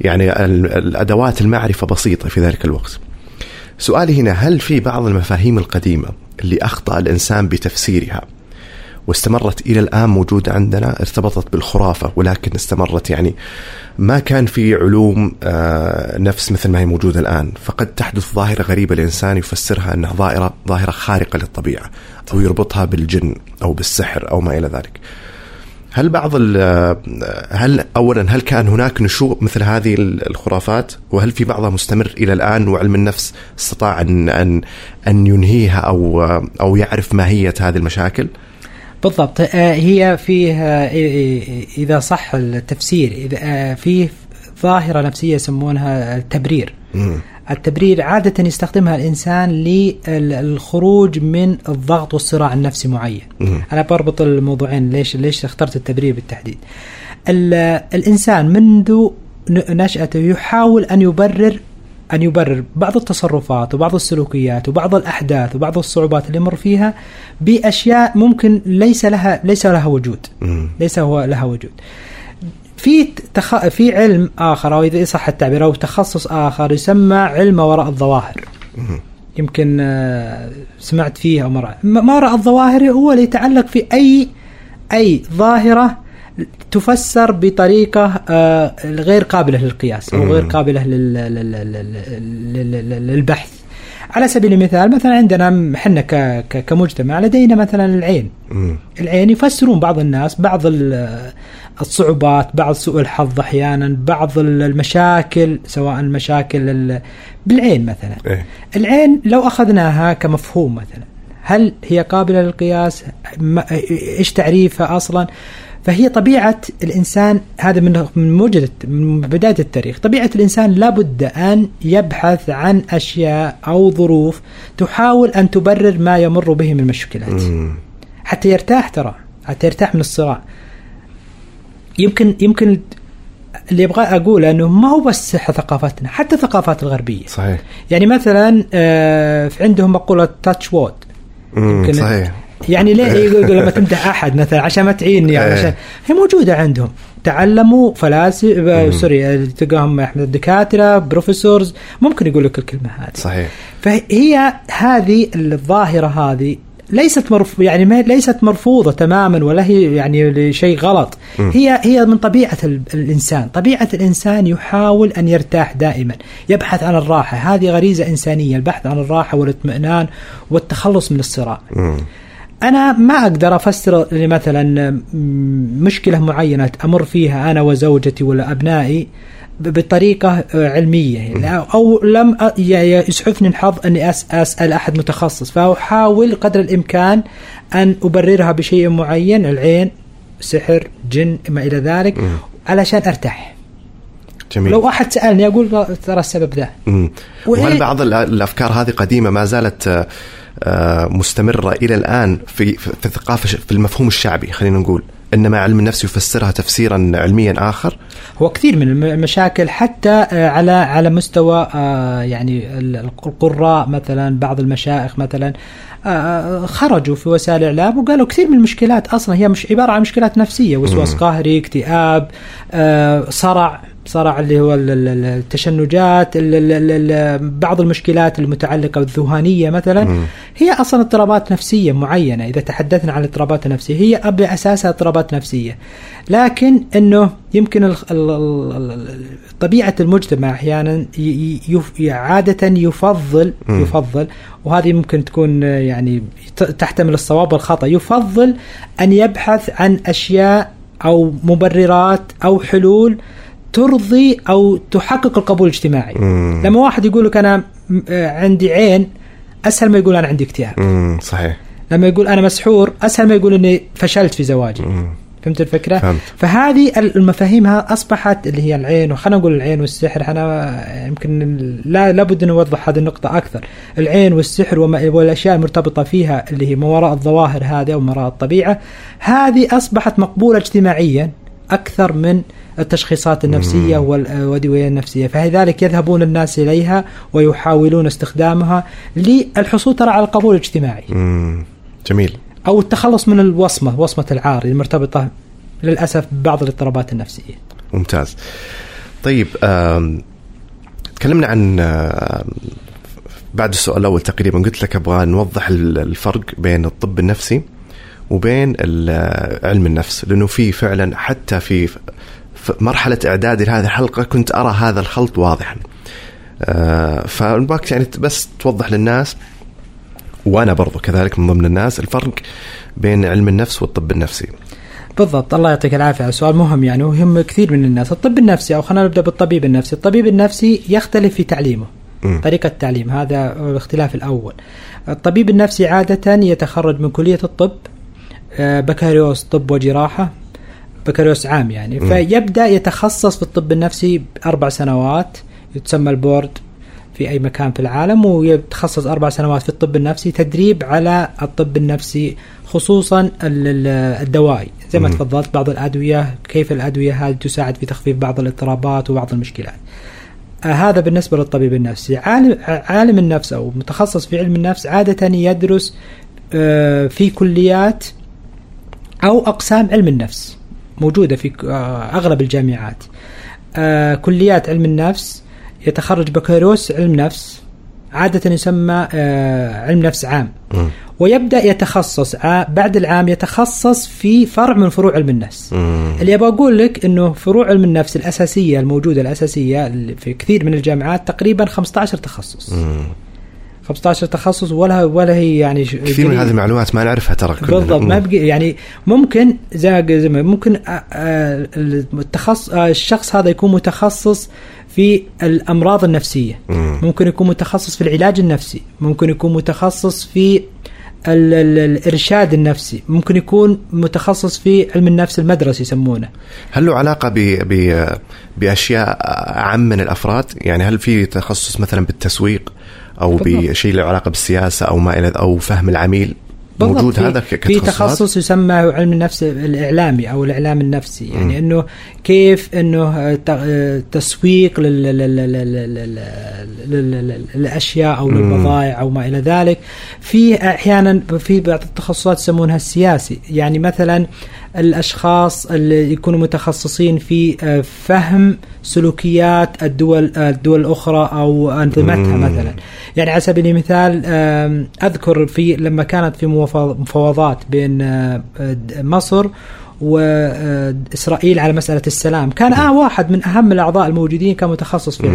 يعني الأدوات المعرفة بسيطة في ذلك الوقت. سؤالي هنا، هل في بعض المفاهيم القديمة اللي أخطأ الإنسان بتفسيرها واستمرت إلى الآن موجودة عندنا، ارتبطت بالخرافة ولكن استمرت، يعني ما كان في علوم نفس مثل ما هي موجودة الآن، فقد تحدث ظاهرة غريبة الإنسان يفسرها أنها ظاهرة ظاهرة خارقة للطبيعة، أو يربطها بالجن أو بالسحر أو ما إلى ذلك. هل بعض هل أولا هل كان هناك نشوء مثل هذه الخرافات، وهل في بعضها مستمر إلى الآن وعلم النفس استطاع أن أن أن ينهيها أو أو يعرف ماهية هذه المشاكل؟ بالضبط. هي فيها إذا صح التفسير إذا فيه ظاهرة نفسية يسمونها التبرير. م. التبرير عادة يستخدمها الإنسان للخروج من الضغط والصراع النفسي معين. م. أنا بربط الموضوعين، ليش ليش اخترت التبرير بالتحديد. الإنسان منذ نشأته يحاول أن يبرر أن يبرر بعض التصرفات وبعض السلوكيات وبعض الأحداث وبعض الصعوبات اللي مر فيها بأشياء ممكن ليس لها ليس لها وجود ليس هو لها وجود. في تخ... في علم آخر، أو إذا صح التعبير، أو تخصص آخر يسمى علم وراء الظواهر. يمكن سمعت فيه أو مرة. ما وراء الظواهر هو اللي يتعلق في أي أي ظاهرة تفسر بطريقة غير قابلة للقياس أو غير قابلة للبحث. على سبيل المثال، مثلا عندنا حنا كمجتمع لدينا مثلا العين. العين يفسرون بعض الناس بعض الصعوبات، بعض سوء الحظ أحيانا، بعض المشاكل، سواء المشاكل بالعين مثلا. العين لو أخذناها كمفهوم مثلا، هل هي قابلة للقياس؟ إيش تعريفها أصلا؟ فهي طبيعة الإنسان، هذا من موجد من بداية التاريخ، طبيعة الإنسان لابد أن يبحث عن أشياء أو ظروف تحاول أن تبرر ما يمر به من مشكلات حتى يرتاح، ترى حتى يرتاح من الصراع. يمكن يمكن اللي أبغى أقوله أنه ما هو بس ثقافتنا، حتى ثقافات الغربية. صحيح. يعني مثلا عندهم مقولة touch wood. يمكن صحيح. يعني ليه يقول لما تمدح أحد مثلا عشان ما تعين، يعني عشان هي موجودة عندهم. تعلموا فلاسفة سوري، تلقاهم أحمد دكاترة بروفيسورز ممكن يقول لك الكلمة هذه. صحيح. فهي هذه الظاهرة هذه ليست مرف يعني ما ليست مرفوضة تماما ولا هي يعني شيء غلط. م. هي هي من طبيعة الإنسان. طبيعة الإنسان يحاول أن يرتاح دائما، يبحث عن الراحة، هذه غريزة إنسانية، البحث عن الراحة والاطمئنان والتخلص من الصراع. م. أنا ما أقدر أفسر مثلا مشكلة معينة أمر فيها أنا وزوجتي ولا أبنائي بطريقة علمية، أو لم يسعفني الحظ أني أسأل أحد متخصص، فأحاول قدر الإمكان أن أبررها بشيء معين، العين، سحر، جن، ما إلى ذلك، علشان أرتاح. جميل. لو أحد سألني أقول ترى السبب ذا. وهل بعض الأفكار هذه قديمة ما زالت مستمرة إلى الآن في في الثقافة، في المفهوم الشعبي خلينا نقول، إنما علم النفس يفسرها تفسيرا علميا آخر؟ هو كثير من المشاكل حتى على على مستوى يعني القراء مثلا، بعض المشايخ مثلا خرجوا في وسائل الإعلام وقالوا كثير من المشكلات أصلا هي مش عبارة عن مشكلات نفسية، وسواس قهري، اكتئاب، صرع صرع اللي هو التشنجات، بعض المشكلات المتعلقة بالذهانية مثلا، هي أصلا اضطرابات نفسية معينة. إذا تحدثنا عن اضطرابات نفسية هي أب أساسها اضطرابات نفسية، لكن أنه يمكن طبيعة المجتمع أحيانا عادة يفضل يفضل وهذه ممكن تكون يعني تحتمل الصواب والخطأ، يفضل أن يبحث عن أشياء أو مبررات أو حلول ترضي أو تحقق القبول الاجتماعي. مم. لما واحد يقول لك أنا عندي عين أسهل ما يقول أنا عندي اكتئاب، صحيح. لما يقول أنا مسحور أسهل ما يقول أني فشلت في زواجي. مم. فهمت الفكرة؟ فهمت. فهذه المفاهيمها أصبحت اللي هي العين، وخلنا نقول العين والسحر، أنا يمكن لا لابد أن نوضح هذه النقطة أكثر، العين والسحر والأشياء المرتبطة فيها اللي هي ما وراء الظواهر هذه وما وراء الطبيعة، هذه أصبحت مقبولة اجتماعيا أكثر من التشخيصات النفسية والأدوية النفسية، فلذلك يذهبون الناس إليها ويحاولون استخدامها للحصول ترى على القبول الاجتماعي. مم. جميل. أو التخلص من الوصمة، وصمة العار المرتبطة للأسف ببعض الاضطرابات النفسية. ممتاز. طيب تكلمنا عن بعد السؤال الأول تقريبا، قلت لك أبغى نوضح الفرق بين الطب النفسي وبين علم النفس، لأنه في فعلا حتى في مرحلة إعدادي لهذه الحلقة كنت أرى هذا الخلط واضحا، فالباك يعني بس توضح للناس، وأنا برضو كذلك من ضمن الناس، الفرق بين علم النفس والطب النفسي. بالضبط. الله يعطيك العافية، سؤال مهم يعني وهم كثير من الناس. الطب النفسي، أو خلينا نبدأ بالطبيب النفسي، الطبيب النفسي يختلف في تعليمه، م. طريقة التعليم، هذا الاختلاف الأول. الطبيب النفسي عادة يتخرج من كلية الطب، بكالوريوس طب وجراحة، بكالوريوس عام يعني، م. فيبدأ يتخصص في الطب النفسي بأربع سنوات، يتسمى البورد في أي مكان في العالم، ويتخصص أربع سنوات في الطب النفسي، تدريب على الطب النفسي خصوصا الدوائي زي ما تفضلت، بعض الأدوية، كيف الأدوية هذه تساعد في تخفيف بعض الاضطرابات وبعض المشكلات. هذا بالنسبة للطبيب النفسي. عالم, عالم النفس أو متخصص في علم النفس عادة يدرس في كليات أو أقسام علم النفس موجودة في أغلب الجامعات، كليات علم النفس، يتخرج بكالوريوس علم نفس، عادة يسمى علم نفس عام، م. ويبدأ يتخصص بعد العام، يتخصص في فرع من فروع علم النفس. م. اللي أبغى أقول لك إنه فروع علم النفس الأساسية الموجودة الأساسية في كثير من الجامعات تقريبا خمسة عشر تخصص. م. خمسة عشر تخصص، ولا ولا هي يعني كثير من هذه المعلومات ما نعرفها ترى. بالضبط. ما بقي يعني ممكن زي ممكن التخصص الشخص هذا يكون متخصص في الأمراض النفسية، مم. ممكن يكون متخصص في العلاج النفسي، ممكن يكون متخصص في الإرشاد النفسي، ممكن يكون متخصص في علم النفس المدرسي يسمونه. هل له علاقة ب ب بأشياء عامة من الأفراد؟ يعني هل في تخصص مثلا بالتسويق أو بشيء له علاقة بالسياسة أو ما إلى أو فهم العميل؟ موجود هذا في تخصص يسمى علم النفس الإعلامي أو الإعلام النفسي، يعني م. إنه كيف إنه تسويق للأشياء أو للبضائع أو ما إلى ذلك. في أحيانا في بعض التخصصات يسمونها السياسي، يعني مثلا الأشخاص اللي يكونوا متخصصين في فهم سلوكيات الدول الدول الأخرى أو أنظمتها مثلا. يعني على سبيل المثال أذكر في لما كانت في مفاوضات بين مصر وإسرائيل على مسألة السلام، كان آه واحد من أهم الأعضاء الموجودين كان متخصص في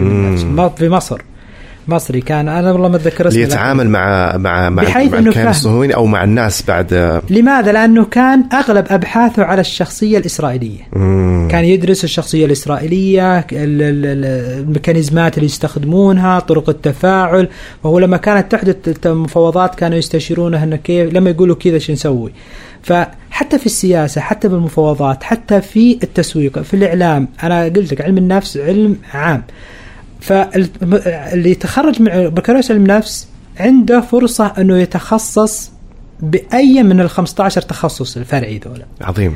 في مصر، مصري كان، انا والله ما اتذكر اسمه، يتعامل مع مع مع الكيان الصهيوني او مع الناس بعد. لماذا؟ لانه كان اغلب ابحاثه على الشخصيه الاسرائيليه، مم. كان يدرس الشخصيه الاسرائيليه، الميكانيزمات اللي يستخدمونها، طرق التفاعل. وهو لما كانت تحدث مفاوضات كانوا يستشيرونه انه كيف لما يقولوا كذا شو نسوي. فحتى في السياسه، حتى بالمفاوضات، حتى في التسويق، في الاعلام، انا قلت لك علم النفس علم عام. فاللي يتخرج من بكالوريوس علم نفس عنده فرصة أنه يتخصص بأي من الخمسة عشر تخصص الفرعي دولة. عظيم.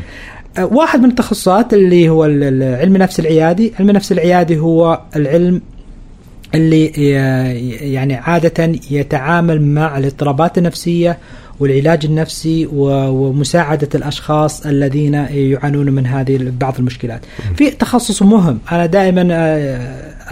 واحد من التخصصات اللي هو علم النفس العيادي. علم النفس العيادي هو العلم اللي يعني عادة يتعامل مع الاضطرابات النفسية والعلاج النفسي ومساعدة الأشخاص الذين يعانون من هذه بعض المشكلات. في تخصص مهم، أنا دائما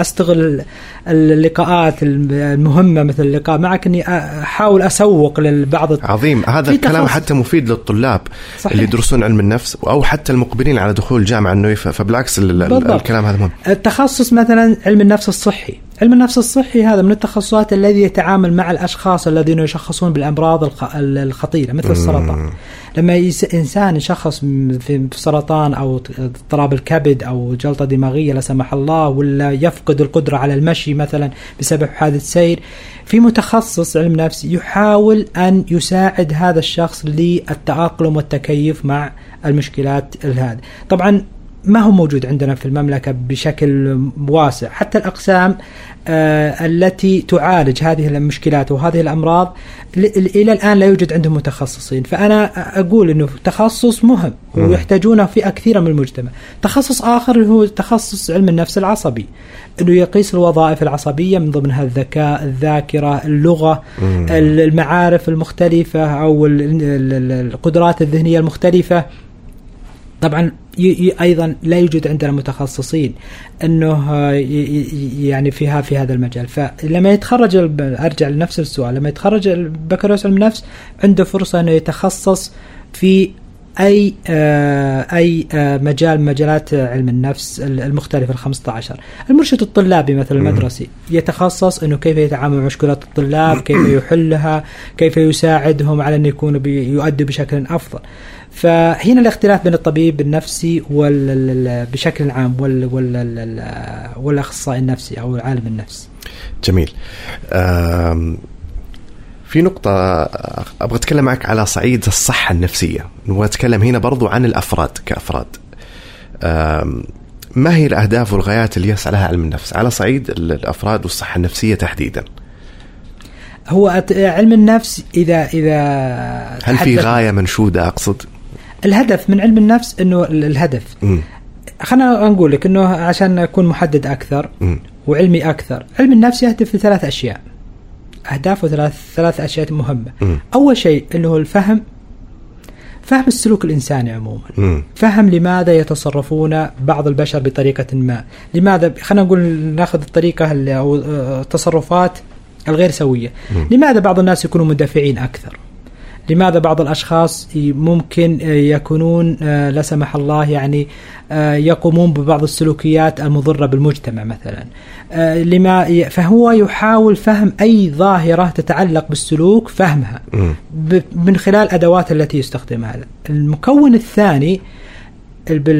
أستغل اللقاءات المهمة مثل اللقاء معك أني أحاول أسوق للبعض. عظيم. هذا الكلام حتى مفيد للطلاب، صحيح، اللي يدرسون علم النفس أو حتى المقبلين على دخول الجامعة أنه يف... فبالعكس الكلام هذا مهم. التخصص مثلا علم النفس الصحي. علم النفس الصحي هذا من التخصصات الذي يتعامل مع الأشخاص الذين يشخصون بالأمراض الخطيرة مثل السرطان. لما إنسان يشخص في سرطان أو اضطراب الكبد أو جلطة دماغية لا سمح الله، ولا يفقد القدرة على المشي مثلا بسبب حادث سير، في متخصص علم نفس يحاول أن يساعد هذا الشخص للتأقلم والتكيف مع المشكلات هذه. طبعا ما هو موجود عندنا في المملكة بشكل واسع. حتى الأقسام آه التي تعالج هذه المشكلات وهذه الأمراض إلى الآن لا يوجد عندهم متخصصين. فأنا أقول أنه تخصص مهم ويحتاجونه في أكثر من المجتمع. تخصص آخر هو تخصص علم النفس العصبي، أنه يقيس الوظائف العصبية من ضمنها الذكاء، الذاكرة، اللغة، المعارف المختلفة أو القدرات الذهنية المختلفة. طبعا أيضا لا يوجد عندنا متخصصين أنه يعني فيها في هذا المجال. فلما يتخرج، أرجع لنفس السؤال، لما يتخرج البكالوريوس علم النفس عنده فرصة أنه يتخصص في أي أي مجال مجالات علم النفس المختلفة الخمسة عشر. المرشد الطلابي مثل المدرسي يتخصص أنه كيف يتعامل مع مشكلات الطلاب، كيف يحلها، كيف يساعدهم على أن يكونوا يؤدوا بشكل أفضل. فهنا الاختلاف بين الطبيب النفسي وال بشكل عام وال وال والأخصائي النفسي أو العالم النفسي. جميل. في نقطة أبغى أتكلم معك على صعيد الصحة النفسية، وأتكلم هنا برضو عن الأفراد كأفراد. ما هي الأهداف والغايات اللي يسعى لها علم النفس على صعيد الأفراد والصحة النفسية تحديدا؟ هو علم النفس إذا إذا هل في غاية منشودة؟ أقصد الهدف من علم النفس. إنه الهدف، خلنا نقول لك إنه عشان أكون محدد أكثر م. وعلمي أكثر، علم النفس يهدف لثلاث أشياء، أهداف وثلاث ثلاث أشياء مهمة. م. أول شيء إنه الفهم، فهم السلوك الإنساني عموما، م. فهم لماذا يتصرفون بعض البشر بطريقة ما، لماذا خلنا نقول نأخذ الطريقة أو التصرفات الغير سوية. مم. لماذا بعض الناس يكونوا مندفعين أكثر، لماذا بعض الأشخاص ممكن يكونون لا سمح الله يعني يقومون ببعض السلوكيات المضرة بالمجتمع مثلا، لما فهو يحاول فهم أي ظاهرة تتعلق بالسلوك، فهمها من خلال أدوات التي يستخدمها. المكون الثاني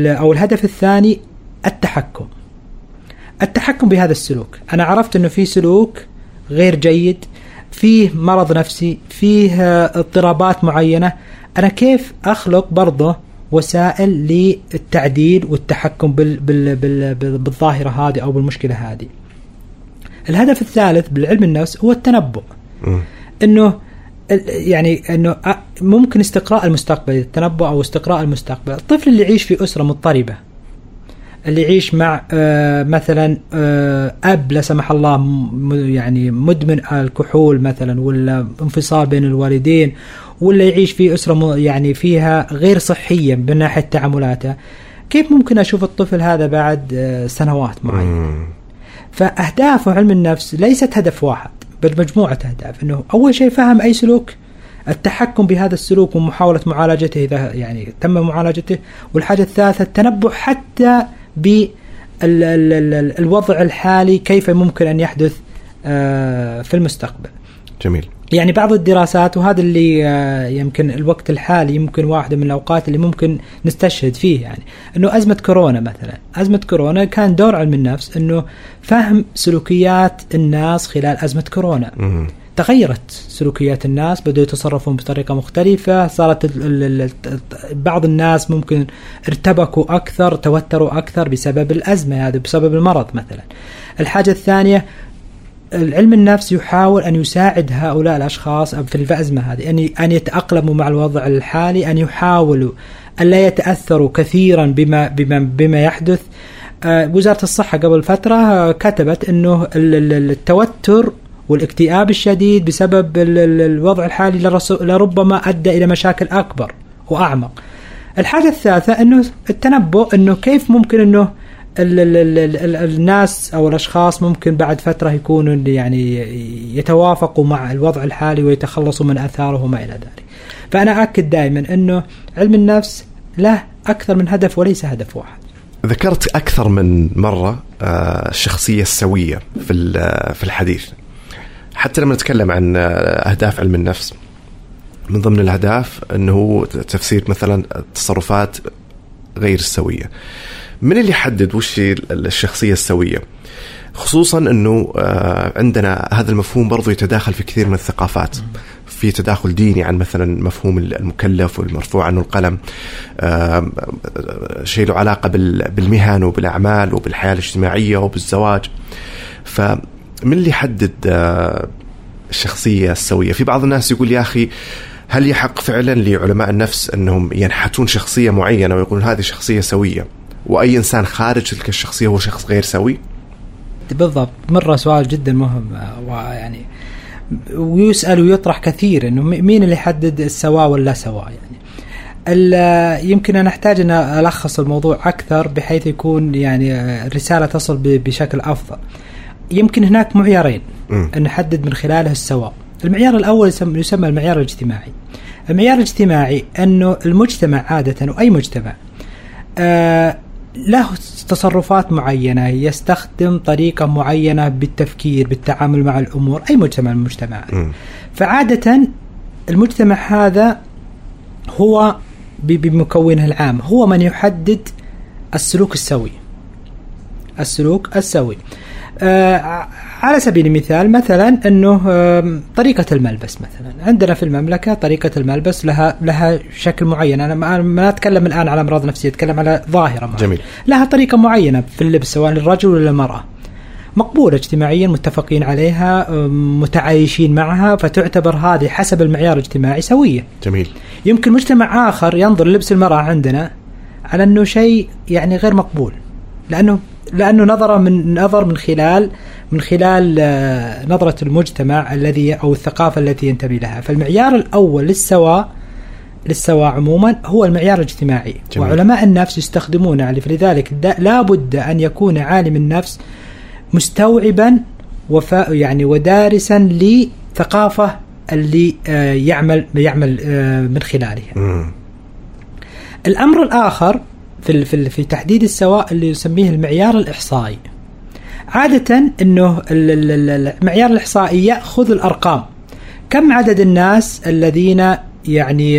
أو الهدف الثاني التحكم، التحكم بهذا السلوك. أنا عرفت أنه في سلوك غير جيد، فيه مرض نفسي، فيه اضطرابات معينة، أنا كيف أخلق برضه وسائل للتعديل والتحكم بال بال بال بالظاهرة هذه أو بالمشكلة هذه. الهدف الثالث بالعلم النفس هو التنبؤ، إنه يعني إنه ممكن استقراء المستقبل، التنبؤ أو استقراء المستقبل. الطفل اللي يعيش في أسرة مضطربة اللي يعيش مع مثلا أب لا سمح الله يعني مدمن الكحول مثلا، ولا انفصال بين الوالدين، ولا يعيش في أسرة يعني فيها غير صحية من ناحية تعاملاته، كيف ممكن أشوف الطفل هذا بعد سنوات معينة؟ فأهداف علم النفس ليست هدف واحد بل مجموعة أهداف، إنه أول شيء فهم أي سلوك، التحكم بهذا السلوك ومحاولة معالجته إذا يعني تم معالجته، والحاجة الثالثة التنبؤ حتى بالوضع الحالي كيف ممكن أن يحدث في المستقبل. جميل. يعني بعض الدراسات، وهذا اللي يمكن الوقت الحالي يمكن واحدة من الأوقات اللي ممكن نستشهد فيه، يعني أنه أزمة كورونا مثلا، أزمة كورونا كان دور علم النفس أنه فهم سلوكيات الناس خلال أزمة كورونا. م- تغيرت سلوكيات الناس، بدأوا يتصرفون بطريقة مختلفة، صارت بعض الناس ممكن ارتبكوا أكثر، توتروا أكثر بسبب الأزمة هذه، بسبب المرض مثلا. الحاجة الثانية العلم النفس يحاول أن يساعد هؤلاء الأشخاص في الأزمة هذه أن أن يتأقلموا مع الوضع الحالي، أن يحاولوا أن لا يتأثروا كثيرا بما بما بما يحدث. وزارة الصحة قبل فترة كتبت إنه التوتر والاكتئاب الشديد بسبب الوضع الحالي لربما أدى إلى مشاكل أكبر وأعمق. الحاجة الثالثة إنه التنبؤ، إنه كيف ممكن إنه ال ال ال الناس أو الأشخاص ممكن بعد فترة يكونوا يعني يتوافقوا مع الوضع الحالي ويتخلصوا من آثاره وما إلى ذلك. فأنا أكد دائما أنه علم النفس له أكثر من هدف وليس هدف واحد. ذكرت أكثر من مرة الشخصية السوية في في الحديث، حتى لما نتكلم عن أهداف علم النفس من ضمن الأهداف أنه تفسير مثلا التصرفات غير السوية. من اللي يحدد وش الشخصية السوية؟ خصوصا أنه عندنا هذا المفهوم برضو يتداخل في كثير من الثقافات، في تداخل ديني عن مثلا مفهوم المكلف والمرفوع عنه القلم، شيء له علاقة بالمهن وبالأعمال وبالحياة الاجتماعية وبالزواج. ف من اللي يحدد الشخصية السوية؟ في بعض الناس يقول يا أخي هل يحق فعلا لعلماء النفس أنهم ينحتون شخصية معينة ويقولون هذه شخصية سوية، وأي إنسان خارج تلك الشخصية هو شخص غير سوي؟ بالضبط. مرة سؤال جدا مهم ويعني ويسأل ويطرح كثير، إنه مين اللي يحدد السواء ولا سواء. يعني يمكن أن أحتاج أن ألخص الموضوع أكثر بحيث يكون يعني الرسالة تصل بشكل أفضل. يمكن هناك معيارين نحدد من خلاله السواء. المعيار الأول يسمى المعيار الاجتماعي. المعيار الاجتماعي أنه المجتمع عادة وأي مجتمع آه له تصرفات معينة، يستخدم طريقة معينة بالتفكير بالتعامل مع الأمور، أي مجتمع من المجتمعات. فعادة المجتمع هذا هو بمكونه العام هو من يحدد السلوك السوي. السلوك السوي آه على سبيل المثال مثلا أنه آه طريقة الملبس مثلا، عندنا في المملكة طريقة الملبس لها لها شكل معين. أنا ما أتكلم الآن على أمراض نفسية، أتكلم على ظاهرة معينة لها طريقة معينة في اللبس سواء للرجل ولا للمرأة، مقبولة اجتماعيا، متفقين عليها، متعايشين معها، فتعتبر هذه حسب المعيار الاجتماعي سوية. جميل. يمكن مجتمع آخر ينظر لبس المرأة عندنا على أنه شيء يعني غير مقبول، لأنه لأنه نظرة من نظر من خلال من خلال نظرة المجتمع الذي أو الثقافة التي ينتمي لها. فالمعيار الأول للسواء للسواء عموما هو المعيار الاجتماعي. جميل. وعلماء النفس يستخدمونه، فلذلك لا بد أن يكون عالم النفس مستوعبا وفا يعني ودارسا لثقافة اللي يعمل يعمل من خلالها. م. الأمر الآخر في في في تحديد السواء اللي يسميه المعيار الإحصائي. عادة إنه المعيار الإحصائي يأخذ الأرقام، كم عدد الناس الذين يعني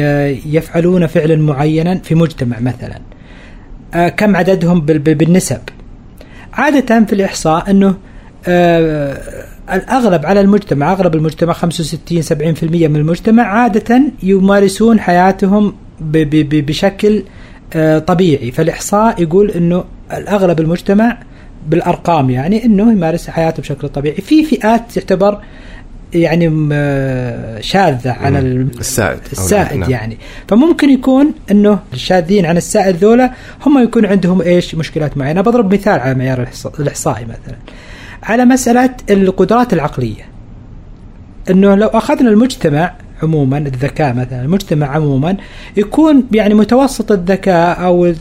يفعلون فعلا معينا في مجتمع مثلا، كم عددهم بالنسب. عادة في الإحصاء إنه الأغلب على المجتمع، أغلب المجتمع خمسة وستين إلى سبعين بالمئة من المجتمع عادة يمارسون حياتهم بشكل طبيعي. فالإحصاء يقول إنه الأغلب المجتمع بالأرقام يعني إنه يمارس حياته بشكل طبيعي. في فئات تعتبر يعني شاذة عن السائد, السائد يعني. فممكن يكون أنه الشاذين عن السائد ذولا هم يكون عندهم إيش مشكلات معينة. بضرب مثال على معيار الإحصائي مثلا على مسألة القدرات العقلية، أنه لو أخذنا المجتمع عموما، الذكاء مثلا، المجتمع عموما يكون يعني متوسط الذكاء أو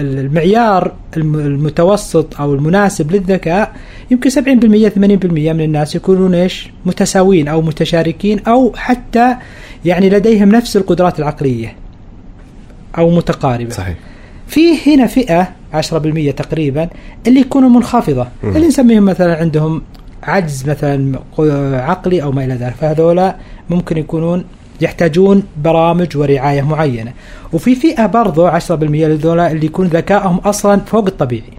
المعيار المتوسط أو المناسب للذكاء يمكن سبعين بالمئة ثمانين بالمئة من الناس يكونون إيش متساوين أو متشاركين أو حتى يعني لديهم نفس القدرات العقلية أو متقاربة. صحيح. في هنا فئة عشرة بالمئة تقريبا اللي يكونوا منخفضة، اللي نسميهم مثلا عندهم عجز مثلا عقلي أو ما إلى ذلك، فهذولا ممكن يكونون يحتاجون برامج ورعاية معينة. وفي فئة برضو عشرة بالمئة لذولا اللي يكون ذكائهم أصلا فوق الطبيعي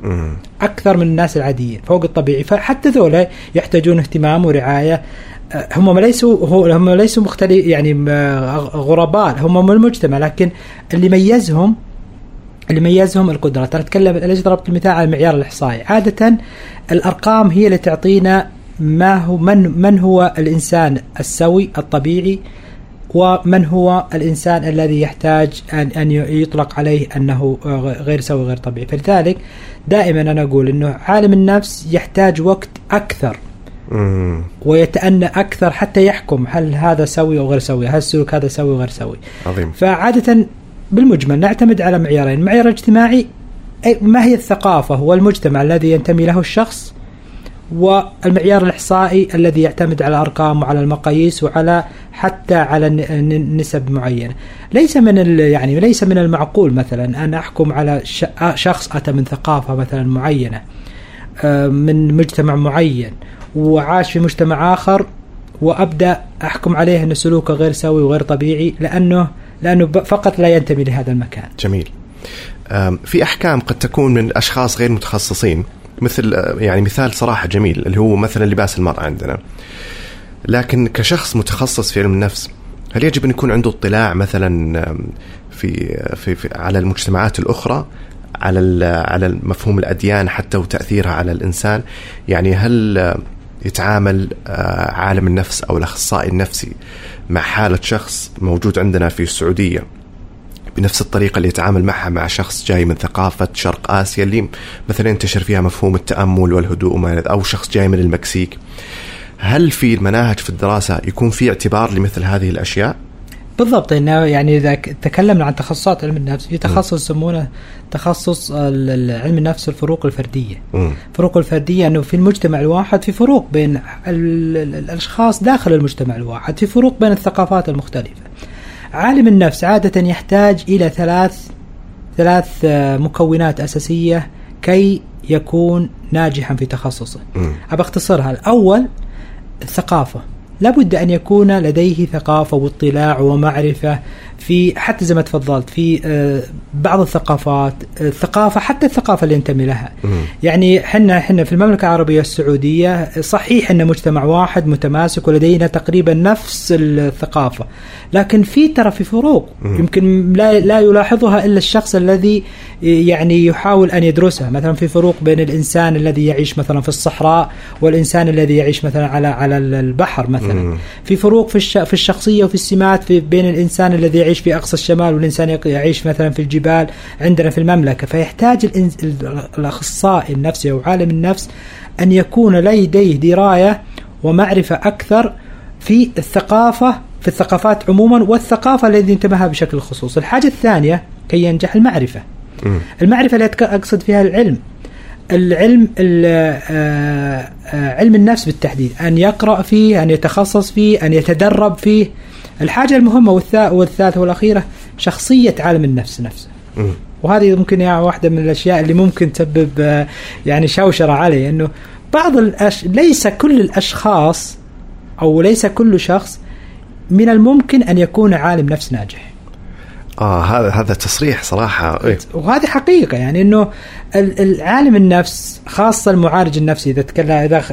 أكثر من الناس العاديين، فوق الطبيعي، فحتى ذولا يحتاجون اهتمام ورعاية. هم ليسوا هم ليسوا مختلف يعني غرباء، هم من المجتمع، لكن اللي ميزهم اللي ميزهم القدرات. أنا أتكلم ليش ضربت المثال على المعيار الإحصائي؟ عادة الأرقام هي اللي تعطينا ما هو من من هو الإنسان السوي الطبيعي ومن هو الإنسان الذي يحتاج أن أن يطلق عليه أنه غير سوي غير طبيعي. فلذلك دائما أنا أقول إنه عالم النفس يحتاج وقت أكثر ويتأنى أكثر حتى يحكم هل هذا سوي أو غير سوي، هل السلوك هذا سوي أو غير سوي. عظيم. فعادة بالمجمل نعتمد على معيارين: معيار اجتماعي، ما هي الثقافة والمجتمع الذي ينتمي له الشخص، والمعيار الإحصائي الذي يعتمد على الأرقام وعلى المقاييس وعلى حتى على نسب معينة. ليس من يعني ليس من المعقول مثلا أن أحكم على شخص أتى من ثقافة مثلا معينة، من مجتمع معين، وعاش في مجتمع آخر، وأبدأ أحكم عليه أن سلوكه غير سوي وغير طبيعي لأنه لأنه فقط لا ينتمي لهذا المكان. جميل. في أحكام قد تكون من أشخاص غير متخصصين، مثل يعني مثال صراحة جميل اللي هو مثلا لباس المرأة عندنا، لكن كشخص متخصص في علم النفس هل يجب أن يكون عنده اطلاع مثلا في, في, في على المجتمعات الأخرى، على على مفهوم الأديان حتى وتأثيرها على الإنسان؟ يعني هل يتعامل عالم النفس أو الأخصائي النفسي مع حالة شخص موجود عندنا في السعودية بنفس الطريقة اللي يتعامل معها مع شخص جاي من ثقافة شرق آسيا اللي مثلا انتشر فيها مفهوم التأمل والهدوء وما إلى، أو شخص جاي من المكسيك؟ هل في المناهج في الدراسة يكون في اعتبار لمثل هذه الأشياء؟ بالضبط. يعني إذا تكلمنا عن تخصصات علم النفس، في تخصص يسمونه تخصص علم النفس الفروق الفردية. الفروق الفردية أنه في المجتمع الواحد في فروق بين الأشخاص داخل المجتمع الواحد، في فروق بين الثقافات المختلفة. عالم النفس عادة يحتاج إلى ثلاث ثلاث مكونات أساسية كي يكون ناجحا في تخصصه. أبى أختصرها. الأول الثقافة، لابد أن يكون لديه ثقافة واطلاع ومعرفة في حتى زي ما تفضلت في بعض الثقافات، الثقافة حتى الثقافة اللي ينتمي لها. م- يعني حنا حنا في المملكة العربية السعودية صحيح أن مجتمع واحد متماسك ولدينا تقريبا نفس الثقافة، لكن في ترى في فروق م- يمكن لا لا يلاحظها إلا الشخص الذي يعني يحاول أن يدرسها. مثلا في فروق بين الإنسان الذي يعيش مثلا في الصحراء والإنسان الذي يعيش مثلا على على البحر مثلا. م- في فروق في الش في الشخصية وفي السمات في بين الإنسان الذي يعيش في أقصى الشمال والإنسان يعيش مثلا في الجبال عندنا في المملكة. فيحتاج الأخصائي النفسي أو عالم النفس أن يكون لديه دراية ومعرفة أكثر في الثقافة، في الثقافات عموما والثقافة التي ينتميها بشكل خصوص. الحاجة الثانية كي ينجح المعرفة، المعرفة التي أقصد فيها العلم، العلم علم النفس بالتحديد، أن يقرأ فيه، أن يتخصص فيه، أن يتدرب فيه. الحاجة المهمة والثالثة والأخيرة شخصية عالم النفس نفسه. وهذه ممكن يعني واحدة من الأشياء اللي ممكن تسبب يعني شوشرة عليه، إنه بعض الأش... ليس كل الأشخاص أو ليس كل شخص من الممكن أن يكون عالم نفس ناجح. آه هذا هذا تصريح صراحة إيه؟ وهذه حقيقة، يعني إنه العالم النفس خاصة المعالج النفسي إذا تكلم إذا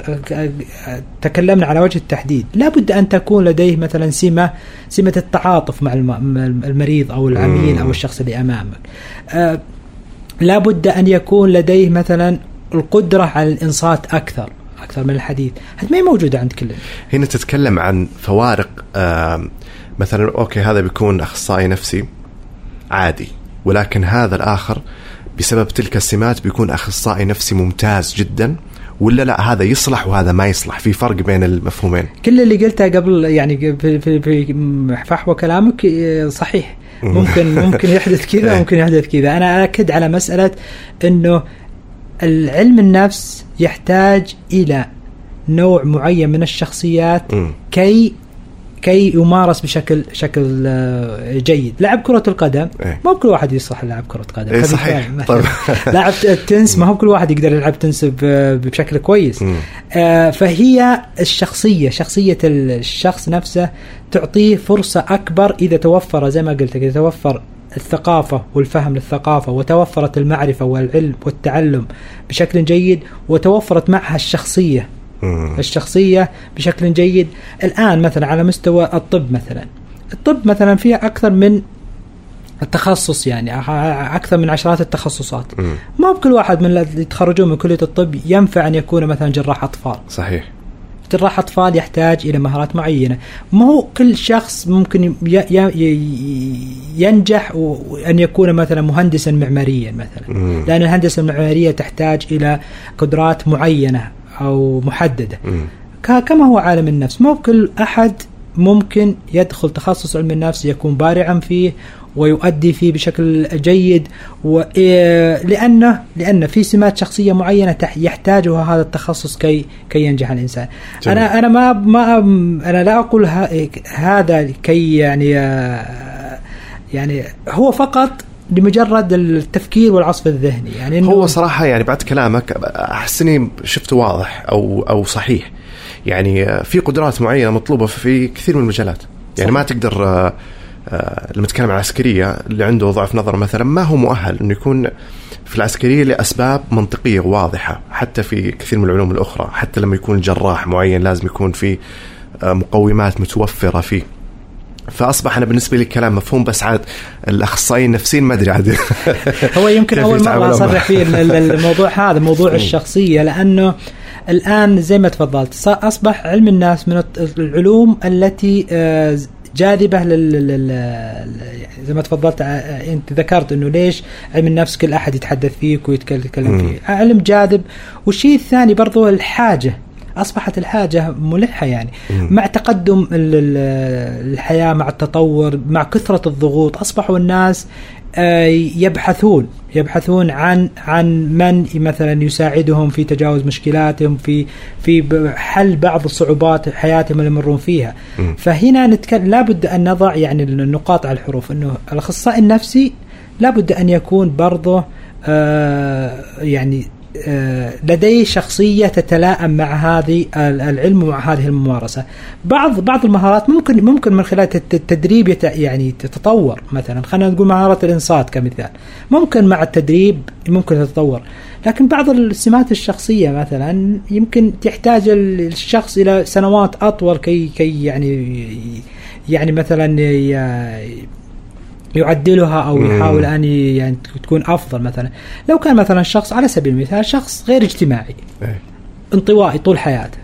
تكلمنا على وجه التحديد لابد أن تكون لديه مثلا سمة سمة التعاطف مع المريض أو العميل أو الشخص اللي أمامك. آه لابد أن يكون لديه مثلا القدرة على الإنصات أكثر أكثر من الحديث، حتى ما هي موجودة عند كلنا. هنا تتكلم عن فوارق، مثلا أوكي هذا بيكون أخصائي نفسي عادي، ولكن هذا الآخر بسبب تلك السمات بيكون أخصائي نفسي ممتاز جدا، ولا لا هذا يصلح وهذا ما يصلح، في فرق بين المفهومين. كل اللي قلتها قبل يعني في في في فحوى كلامك صحيح، ممكن ممكن يحدث كذا ممكن يحدث كذا. أنا أكد على مسألة إنه العلم النفس يحتاج إلى نوع معين من الشخصيات كي كي يمارس بشكل شكل جيد. لعب كرة القدم ما كل واحد يصلح لعب كرة القدم. إيه صحيح. لعب التنس ما هو كل واحد يقدر يلعب تنس بشكل كويس. آه فهي الشخصية، شخصية الشخص نفسه تعطيه فرصة أكبر إذا توفر، زي ما قلت إذا توفر الثقافة والفهم للثقافة، وتوفرت المعرفة والعلم والتعلم بشكل جيد، وتوفرت معها الشخصية الشخصية بشكل جيد. الآن مثلا على مستوى الطب، مثلا الطب مثلا فيها أكثر من التخصص، يعني أكثر من عشرات التخصصات. ما بكل واحد من اللي يتخرجون من كلية الطب ينفع أن يكون مثلا جراح أطفال. صحيح. جراح أطفال يحتاج إلى مهارات معينة، ما هو كل شخص ممكن ينجح وأن يكون مثلا مهندسا معماريا مثلا، لأن الهندسة المعمارية تحتاج إلى قدرات معينة أو محددة. كما هو عالم النفس، مو كل أحد ممكن يدخل تخصص علم النفس يكون بارعا فيه ويؤدي فيه بشكل جيد، لأنه لأن في سمات شخصية معينة يحتاجها هذا التخصص كي كي ينجح الإنسان. جميل. أنا أنا ما ما أنا لا أقول هذا كي يعني يعني هو فقط لمجرد التفكير والعصف الذهني، يعني إنه هو صراحة يعني بعد كلامك أحسني شفته واضح أو أو صحيح، يعني في قدرات معينة مطلوبة في كثير من المجالات، يعني صح. ما تقدر لما تتكلم عن العسكرية اللي عنده ضعف نظر مثلا ما هو مؤهل إنه يكون في العسكرية لأسباب منطقية واضحة، حتى في كثير من العلوم الأخرى، حتى لما يكون جراح معين لازم يكون في مقومات متوفرة فيه. فأصبح أنا بالنسبة لي كلام مفهوم، بس عاد الأخصائيين النفسيين ما أدري عاد هو يمكن أول مرة أصرح فيه الموضوع هذا، موضوع الشخصية، لأنه الآن زي ما تفضلت أصبح علم الناس من العلوم التي جاذبة لل زي ما تفضلت أنت ذكرت إنه ليش علم النفس كل أحد يتحدث فيك ويتكلم فيه، علم جاذب. والشيء الثاني برضو الحاجة، أصبحت الحاجة ملحة، يعني مع تقدم الحياة، مع التطور، مع كثرة الضغوط، أصبحوا الناس يبحثون يبحثون عن عن من مثلا يساعدهم في تجاوز مشكلاتهم، في في حل بعض الصعوبات حياتهم اللي يمرون فيها. فهنا نتكلم لابد أن نضع يعني النقاط على الحروف، إنه الأخصائي النفسي لابد أن يكون برضه آه يعني لديه شخصية تتلائم مع هذه العلم ومع هذه الممارسة. بعض بعض المهارات ممكن ممكن من خلال التدريب يعني تتطور، مثلا خلينا نقول مهارة الإنصات كمثال، ممكن مع التدريب ممكن تتطور. لكن بعض السمات الشخصية مثلا يمكن تحتاج الشخص إلى سنوات أطول كي كي يعني يعني مثلا يعدلها أو يحاول أن يعني تكون أفضل. مثلا لو كان مثلا شخص على سبيل المثال شخص غير اجتماعي انطوائي طول حياته،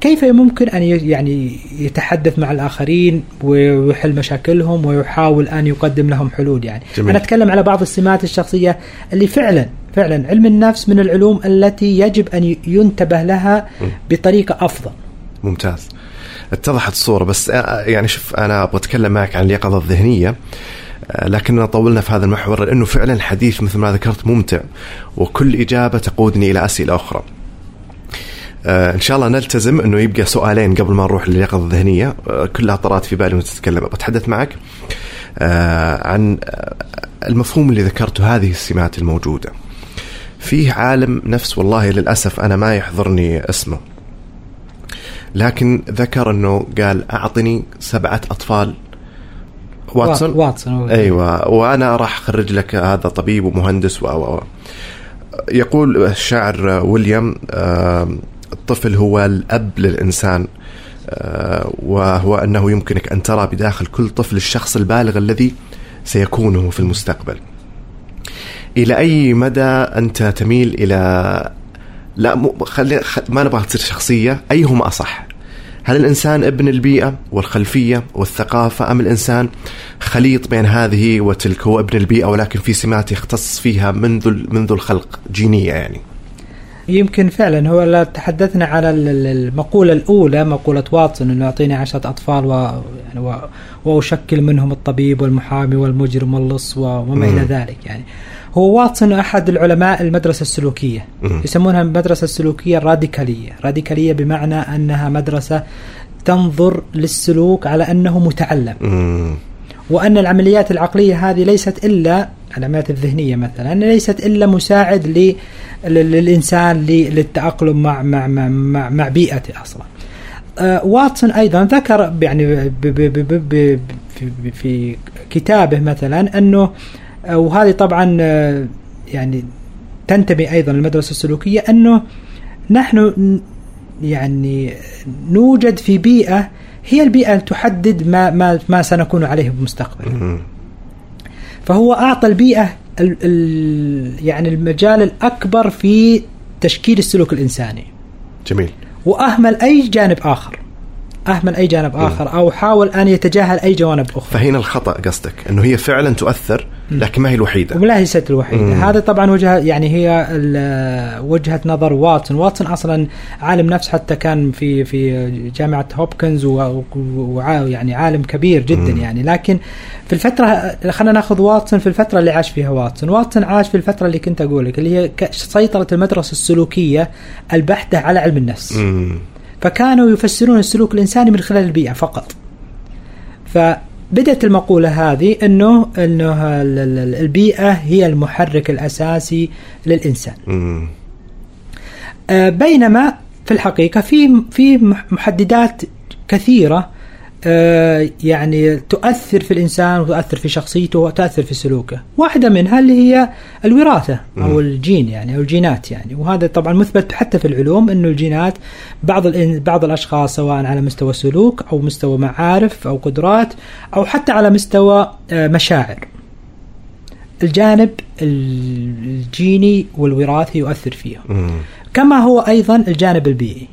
كيف يمكن أن يعني يتحدث مع الآخرين ويحل مشاكلهم ويحاول أن يقدم لهم حلول؟ يعني جميل. أنا أتكلم على بعض السمات الشخصية اللي فعلا فعلا علم النفس من العلوم التي يجب أن ينتبه لها بطريقة أفضل. ممتاز، اتضحت الصورة. بس يعني شوف، أنا أبغى أتكلم معك عن اليقظة الذهنية، لكننا طولنا في هذا المحور لأنه فعلا الحديث مثل ما ذكرت ممتع، وكل إجابة تقودني إلى أسئلة أخرى. إن شاء الله نلتزم أنه يبقى سؤالين قبل ما نروح لليقظة الذهنية، كلها طرات في بالي وتتكلم. بتحدث معك عن المفهوم اللي ذكرته، هذه السمات الموجودة. فيه عالم نفس والله للأسف أنا ما يحضرني اسمه، لكن ذكر أنه قال أعطني سبعة أطفال واتسون, واتسون. أيوة، وأنا راح أخرج لك هذا طبيب ومهندس و و يقول الشاعر ويليام الطفل هو الأب للإنسان، وهو أنه يمكنك أن ترى بداخل كل طفل الشخص البالغ الذي سيكونه في المستقبل. إلى أي مدى أنت تميل إلى لا مو خلي ما نبغى تصير شخصية، أيهما أصح؟ هل الإنسان ابن البيئة والخلفية والثقافة، أم الإنسان خليط بين هذه وتلك، هو ابن البيئة ولكن في سمات يختص فيها منذ منذ الخلق جينية يعني؟ يمكن فعلا هو لا تحدثنا على المقولة الأولى، مقولة واتسون، أنه أعطيني عشرة أطفال و... يعني و... وأشكل منهم الطبيب والمحامي والمجرم واللص وما إلى ذلك. يعني هو واتسون أحد العلماء المدرسة السلوكية، يسمونها المدرسة السلوكية الراديكالية. راديكالية بمعنى أنها مدرسة تنظر للسلوك على أنه متعلم، وأن العمليات العقلية هذه ليست إلا العمليات الذهنية مثلا، ليست إلا مساعد ل للإنسان للتأقلم مع مع مع مع بيئته أصلا. واتسون أيضا ذكر يعني في كتابه مثلا أنه، وهذه طبعا يعني تنتمي أيضا للمدرسة السلوكية، أنه نحن يعني نوجد في بيئة هي البيئة تحدد ما ما ما سنكون عليه بالمستقبل. فهو أعطى البيئة ال ال يعني المجال الأكبر في تشكيل السلوك الإنساني. جميل. وأهمل أي جانب آخر، أهمل أي جانب آخر مم. أو حاول أن يتجاهل أي جوانب أخرى. فهنا الخطأ قصدك، أنه هي فعلا تؤثر لكن ما هي الوحيدة. ولا هي ست الوحيدة. مم. هذا طبعا وجهة يعني هي وجهة نظر واتسون. واتسون أصلا عالم نفس، حتى كان في في جامعة هوبكنز ويعني عالم كبير جدا مم. يعني. لكن في الفترة، خلنا نأخذ واتسون في الفترة اللي عاش فيها واتسون. واتسون عاش في الفترة اللي كنت أقولك، اللي هي سيطرة المدرسة السلوكية البحثة على علم النفس. مم. فكانوا يفسرون السلوك الإنساني من خلال البيئة فقط. فبدأت المقولة هذه أنه أنه البيئة هي المحرك الأساسي للإنسان، بينما في الحقيقة في في محددات كثيرة يعني تؤثر في الإنسان وتؤثر في شخصيته وتؤثر في سلوكه. واحدة منها اللي هي الوراثة أو الجين يعني أو الجينات يعني. وهذا طبعا مثبت حتى في العلوم، أنه الجينات بعض بعض الأشخاص سواء على مستوى سلوك أو مستوى معارف أو قدرات أو حتى على مستوى مشاعر، الجانب الجيني والوراثي يؤثر فيها، كما هو أيضا الجانب البيئي.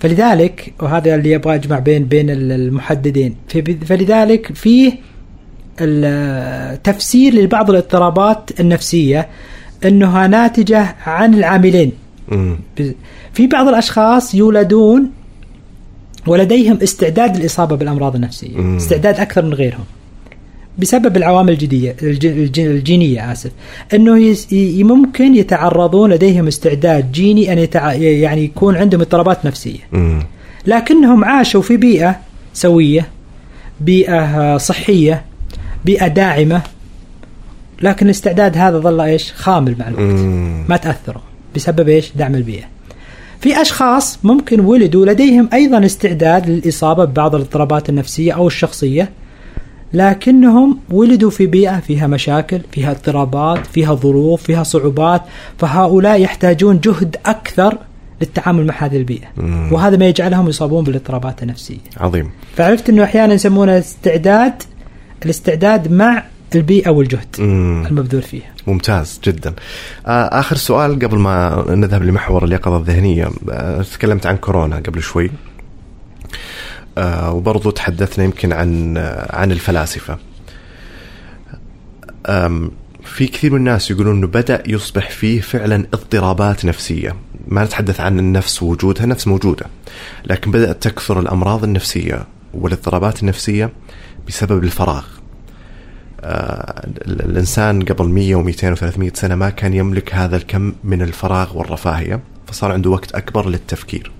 فلذلك، وهذا اللي يبغى أجمع بين بين المحددين، فلذلك فيه التفسير لبعض الاضطرابات النفسية أنها ناتجة عن العاملين. في بعض الأشخاص يولدون ولديهم استعداد للإصابة بالأمراض النفسية، استعداد أكثر من غيرهم بسبب العوامل الجدية الجينية آسف أنه ممكن يتعرضون، لديهم استعداد جيني أن يتع... يعني يكون عندهم اضطرابات نفسية، لكنهم عاشوا في بيئة سوية، بيئة صحية، بيئة داعمة، لكن الاستعداد هذا ظل إيش خامل مع الوقت، ما تأثروا بسبب إيش دعم البيئة. في أشخاص ممكن ولدوا لديهم أيضا استعداد للإصابة ببعض الاضطرابات النفسية أو الشخصية، لكنهم ولدوا في بيئة فيها مشاكل، فيها اضطرابات، فيها ظروف، فيها صعوبات، فهؤلاء يحتاجون جهد أكثر للتعامل مع هذه البيئة، مم. وهذا ما يجعلهم يصابون بالاضطرابات النفسية. عظيم. فعرفت أنه أحيانا يسمونه الاستعداد الاستعداد مع البيئة والجهد مم. المبذول فيها. ممتاز جدا. آخر سؤال قبل ما نذهب لمحور اليقظة الذهنية. تكلمت عن كورونا قبل شوي، آه وبرضو تحدثنا يمكن عن آه عن الفلاسفة. في كثير من الناس يقولون أنه بدأ يصبح فيه فعلا اضطرابات نفسية. ما نتحدث عن النفس ووجودها، نفس موجودة، لكن بدأت تكثر الأمراض النفسية والاضطرابات النفسية بسبب الفراغ. آه الإنسان قبل مية ومئتين وثلاثمائة سنة ما كان يملك هذا الكم من الفراغ والرفاهية، فصار عنده وقت أكبر للتفكير.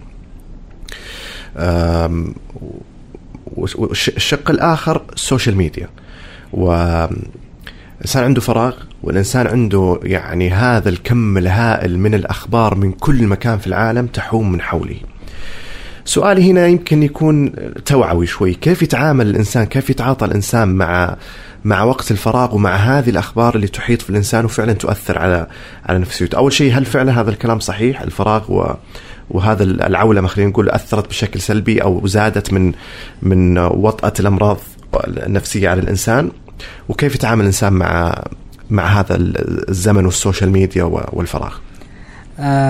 والشق الآخر السوشيال ميديا، والإنسان عنده فراغ، والإنسان عنده يعني هذا الكم الهائل من الأخبار من كل مكان في العالم تحوم من حوله. سؤالي هنا يمكن يكون توعوي شوي، كيف يتعامل الإنسان، كيف يتعاطى الإنسان مع مع وقت الفراغ ومع هذه الأخبار اللي تحيط في الإنسان وفعلا تؤثر على على نفسيته؟ أول شيء، هل فعلا هذا الكلام صحيح؟ الفراغ و وهذا العولمة ما خلينا نقول أثرت بشكل سلبي أو زادت من من وطأة الأمراض النفسية على الإنسان، وكيف يتعامل الإنسان مع مع هذا الزمن والسوشيال ميديا والفراغ؟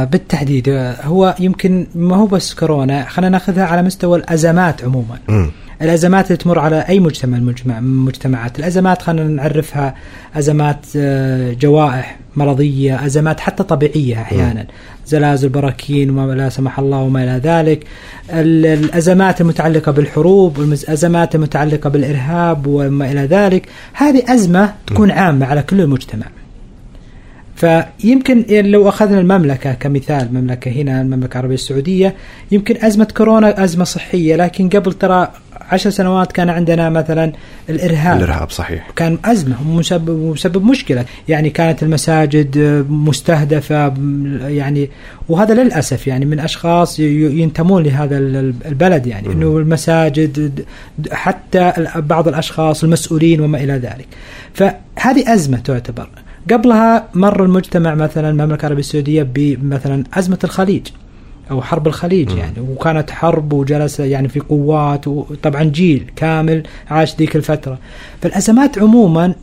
بالتحديد هو يمكن ما هو بس كورونا، خلينا ناخذها على مستوى الأزمات عموما. م. الأزمات اللي تمر على أي مجتمع المجتمعات، الأزمات خلينا نعرفها أزمات جوائح مرضية، أزمات حتى طبيعية أحيانا، زلازل، براكين وما لا سمح الله وما إلى ذلك، الأزمات المتعلقة بالحروب، والأزمات المتعلقة بالإرهاب وما إلى ذلك، هذه أزمة تكون عامة على كل المجتمع. فيمكن لو أخذنا المملكة كمثال، مملكة هنا المملكة العربية السعودية، يمكن أزمة كورونا أزمة صحية، لكن قبل ترى عشر سنوات كان عندنا مثلا الإرهاب. الإرهاب صحيح كان أزمة ومسبب مسبب مشكلة، يعني كانت المساجد مستهدفة، يعني وهذا للأسف يعني من أشخاص ينتمون لهذا البلد، يعني م- إنه المساجد حتى بعض الأشخاص المسؤولين وما إلى ذلك. فهذه أزمة تعتبر. قبلها مر المجتمع مثلا المملكة العربية السعودية بمثلا أزمة الخليج أو حرب الخليج، يعني وكانت حرب وجلس يعني في قوات، وطبعا جيل كامل عاش ذيك الفترة. فالأزمات عموما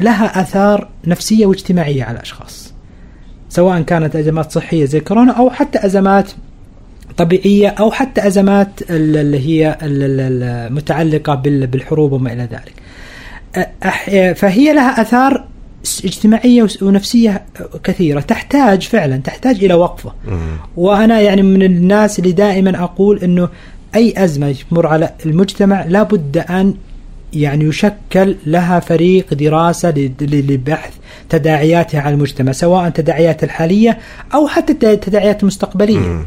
لها أثار نفسية واجتماعية على الأشخاص، سواء كانت أزمات صحية زي كورونا أو حتى أزمات طبيعية أو حتى أزمات اللي هي المتعلقة بالحروب وما إلى ذلك. فهي لها أثار اجتماعية ونفسية كثيرة، تحتاج فعلا تحتاج إلى وقفة. وأنا يعني من الناس اللي دائما أقول أنه أي أزمة تمر على المجتمع لابد أن يعني يشكل لها فريق دراسة لبحث تداعياتها على المجتمع، سواء تداعيات الحالية أو حتى تداعيات المستقبلية.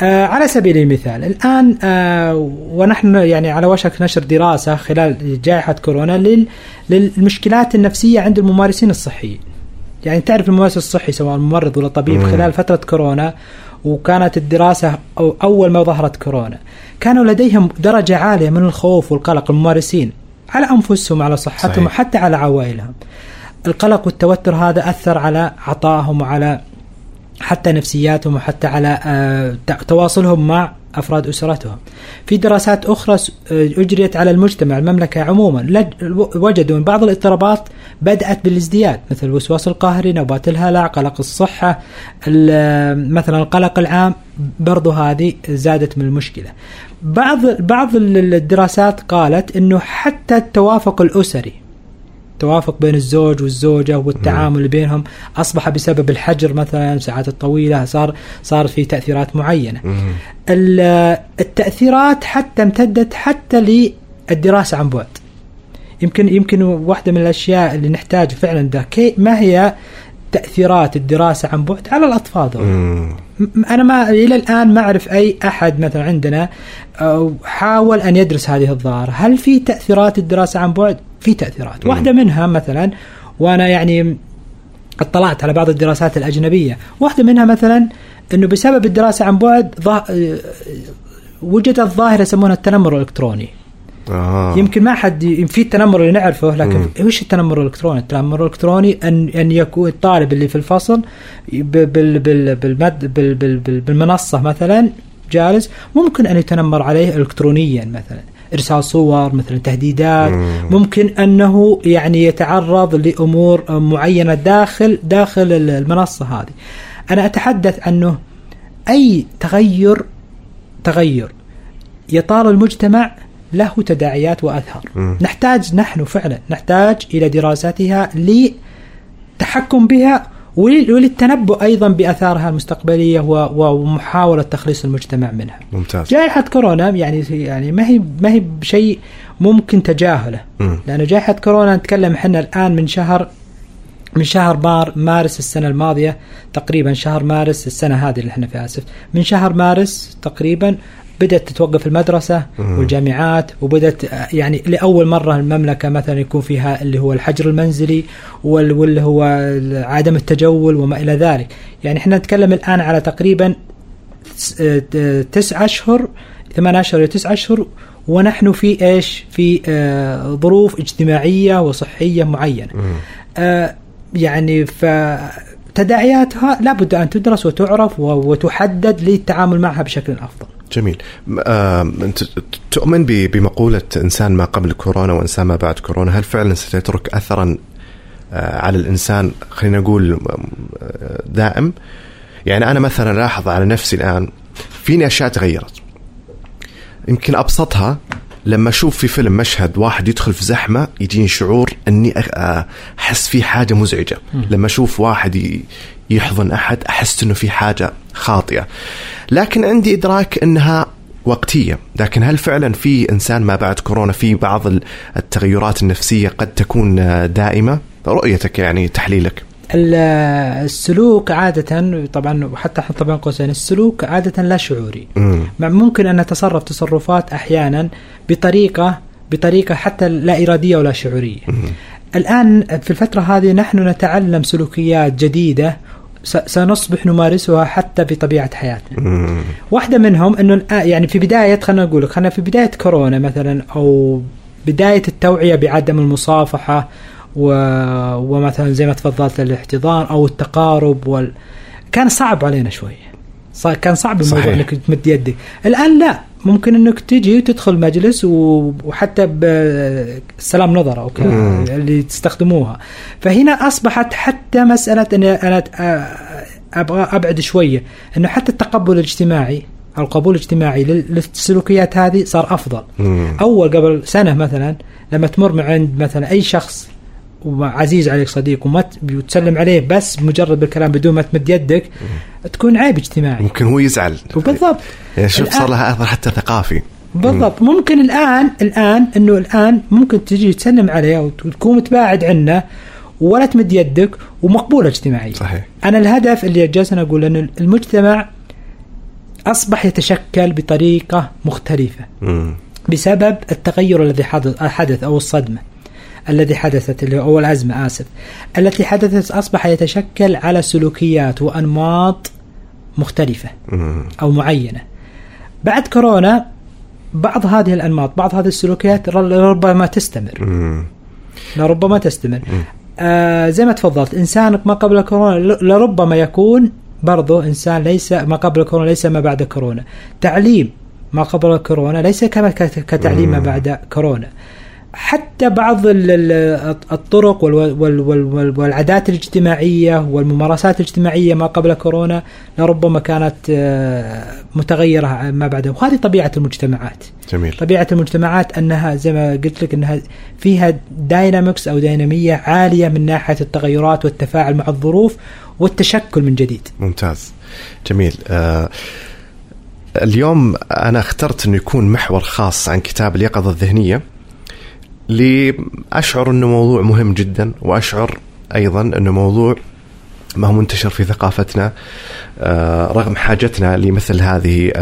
آه على سبيل المثال الآن آه ونحن يعني على وشك نشر دراسة خلال جائحة كورونا لل للمشكلات النفسية عند الممارسين الصحيين. يعني تعرف الممارس الصحي سواء ممرض ولا طبيب مم. خلال فترة كورونا، وكانت الدراسة أو أول ما ظهرت كورونا كانوا لديهم درجة عالية من الخوف والقلق، الممارسين على أنفسهم على صحتهم وحتى على عوائلهم. القلق والتوتر هذا أثر على عطائهم وعلى حتى نفسياتهم وحتى على تواصلهم مع أفراد أسرتهم. في دراسات أخرى أجريت على المجتمع المملكة عموما وجدوا أن بعض الاضطرابات بدأت بالازدياد، مثل الوسواس القهري، نوبات الهلع، قلق الصحة، مثلا القلق العام، برضه هذه زادت من المشكلة. بعض بعض الدراسات قالت أنه حتى التوافق الأسري، التوافق بين الزوج والزوجة والتعامل بينهم أصبح بسبب الحجر مثلا ساعات الطويلة صار صار في تأثيرات معينة. التأثيرات حتى امتدت حتى للدراسة عن بعد. يمكن يمكن واحدة من الأشياء اللي نحتاج فعلا ده ما هي تأثيرات الدراسة عن بعد على الأطفال. أنا ما إلى الآن ما أعرف أي أحد مثلا عندنا حاول أن يدرس هذه الظاهرة. هل في تأثيرات الدراسة عن بعد؟ في تأثيرات. واحدة منها مثلا، وأنا يعني اطلعت على بعض الدراسات الأجنبية، واحدة منها مثلا أنه بسبب الدراسة عن بعد وجدت ظاهرة يسمونها التنمر الإلكتروني. آه. يمكن ما حد في التنمر اللي نعرفه، لكن وش التنمر الإلكتروني؟ التنمر الإلكتروني أن أن يكون الطالب اللي في الفصل بال بال بال بالمنصة مثلا جالس، ممكن أن يتنمر عليه إلكترونيا، مثلا إرسال صور، مثلا تهديدات، ممكن أنه يعني يتعرض لأمور معينة داخل داخل المنصة هذه. أنا أتحدث عنه أي تغير تغير يطال المجتمع له تداعيات وأثار. م. نحتاج نحن فعلا نحتاج إلى دراساتها لتحكم بها وللتنبؤ أيضا بأثارها المستقبلية ومحاولة تخليص المجتمع منها. ممتاز. جائحة كورونا يعني يعني ما هي ما هي شيء ممكن تجاهله، لأن جائحة كورونا نتكلم إحنا الآن من شهر من شهر مار مارس السنة الماضية تقريبا، شهر مارس السنة هذه اللي إحنا في آسف من شهر مارس تقريبا بدأت تتوقف المدرسة والجامعات، وبدأت يعني لأول مرة المملكة مثلا يكون فيها اللي هو الحجر المنزلي واللي هو عدم التجول وما إلى ذلك. يعني إحنا نتكلم الآن على تقريبا تسعة أشهر ثمان أشهر إلى تسعة أشهر، ونحن في إيش في آه ظروف اجتماعية وصحية معينة. آه يعني ف تداعياتها لابد أن تدرس وتعرف وتحدد للتعامل معها بشكل أفضل. جميل. أنت تؤمن بمقولة إنسان ما قبل كورونا وإنسان ما بعد كورونا، هل فعلا ستترك أثرا على الإنسان خلينا نقول دائم؟ يعني أنا مثلا لاحظ على نفسي الآن فيني أشياء تغيرت. يمكن أبسطها لما أشوف في فيلم مشهد واحد يدخل في زحمة يجيني شعور أني أحس في حاجة مزعجة. لما أشوف واحد يحضن أحد أحس أنه في حاجة خاطئة، لكن عندي إدراك أنها وقتية. لكن هل فعلا في إنسان ما بعد كورونا في بعض التغيرات النفسية قد تكون دائمة؟ رؤيتك يعني تحليلك. السلوك عادة طبعا، وحتى طبعا قوسين السلوك عادة لا شعوري. ممكن أن نتصرف تصرفات أحيانا بطريقة بطريقة حتى لا إرادية ولا شعورية. الآن في الفترة هذه نحن نتعلم سلوكيات جديدة سنصبح نمارسها حتى في طبيعة حياتنا. واحدة منهم أنه يعني في بداية خلنا نقول خلنا في بداية كورونا مثلا أو بداية التوعية بعدم المصافحة ومثلا زي ما تفضلت الاحتضان أو التقارب وال... كان صعب علينا شوية، كان صعب الموضوع أنك تمد يدك. الآن لا، ممكن أنك تجي وتدخل مجلس وحتى بالسلام نظرة أو اللي تستخدموها. فهنا أصبحت حتى مسألة أن أنا أبغى أبعد شوية، أنه حتى التقبل الاجتماعي أو القبول الاجتماعي للسلوكيات هذه صار أفضل. مم. أول قبل سنة مثلا لما تمر من عند مثلا أي شخص وعزيز عليك صديق وما تسلم عليه بس مجرد بالكلام بدون ما تمد يدك تكون عيب اجتماعي، ممكن هو يزعل. بالضبط، يعني شوف صار لها أثر حتى ثقافي. بالضبط. ممكن الآن الآن إنه الآن ممكن تجي تسلم عليه وتكون متباعد عنه ولا تمد يدك ومقبول اجتماعي. صحيح. أنا الهدف اللي جالس أنا أقول إنه المجتمع أصبح يتشكل بطريقة مختلفة مم. بسبب التغير الذي حدث أو الصدمة التي حدثت اللي هو الأزمة آسف التي حدثت أصبح يتشكل على سلوكيات وأنماط مختلفة أو معينة. بعد كورونا بعض هذه الأنماط بعض هذه السلوكيات ربما تستمر لربما تستمر آه زي ما تفضلت. إنسانك ما قبل كورونا لربما يكون برضه إنسان ليس ما قبل كورونا ليس ما بعد كورونا. تعليم ما قبل كورونا ليس كما كتعليم ما بعد كورونا. حتى بعض الطرق والعادات الاجتماعية والممارسات الاجتماعية ما قبل كورونا لربما كانت متغيرة ما بعدها. وهذه طبيعة المجتمعات. جميل. طبيعة المجتمعات أنها زي ما قلت لك أنها فيها داينامكس أو دينامية عالية من ناحية التغيرات والتفاعل مع الظروف والتشكل من جديد. ممتاز، جميل. آه اليوم أنا اخترت أن يكون محور خاص عن كتاب اليقظة الذهنية لي. أشعر أنه موضوع مهم جدا، وأشعر أيضا أنه موضوع ما هو منتشر في ثقافتنا رغم حاجتنا لمثل هذه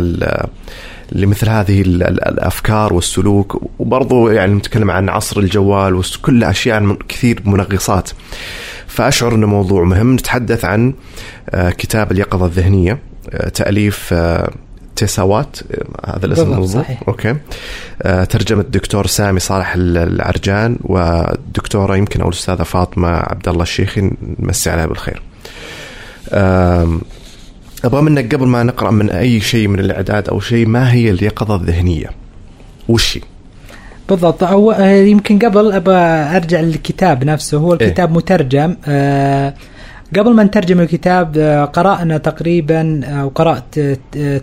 لمثل هذه الأفكار والسلوك. وبرضو يعني نتكلم عن عصر الجوال وكل أشياء كثير منغصات، فأشعر أنه موضوع مهم. نتحدث عن كتاب اليقظة الذهنية تأليف تساوات، هذا الاسم المضبوط. اوكي. ترجمة الدكتور سامي صالح العرجان والدكتورة يمكن او الاستاذة فاطمة عبد الله الشيخ، نمسي عليها بالخير. ابغى منك قبل ما نقرا من اي شيء من الاعداد او شيء، ما هي اليقظة الذهنية وش هي بالضبط؟ او يمكن قبل ابى ارجع للكتاب نفسه. هو الكتاب إيه؟ مترجم. أه قبل ما نترجم الكتاب قرأنا تقريبا أو قرأت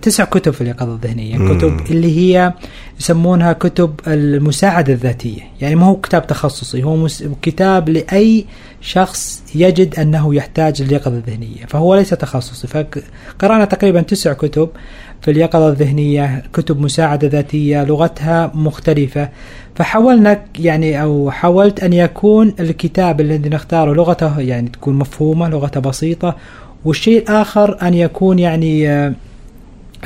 تسع كتب في اليقظة الذهنية. كتب اللي هي يسمونها كتب المساعدة الذاتية، يعني ما هو كتاب تخصصي، هو كتاب لأي شخص يجد أنه يحتاج اليقظة الذهنية، فهو ليس تخصصي. فقرأنا تقريبا تسع كتب في اليقظة الذهنية، كتب مساعدة ذاتية لغتها مختلفة. فحاولنا يعني أو حاولت أن يكون الكتاب الذي نختاره لغته يعني تكون مفهومة، لغته بسيطة، والشيء الآخر أن يكون يعني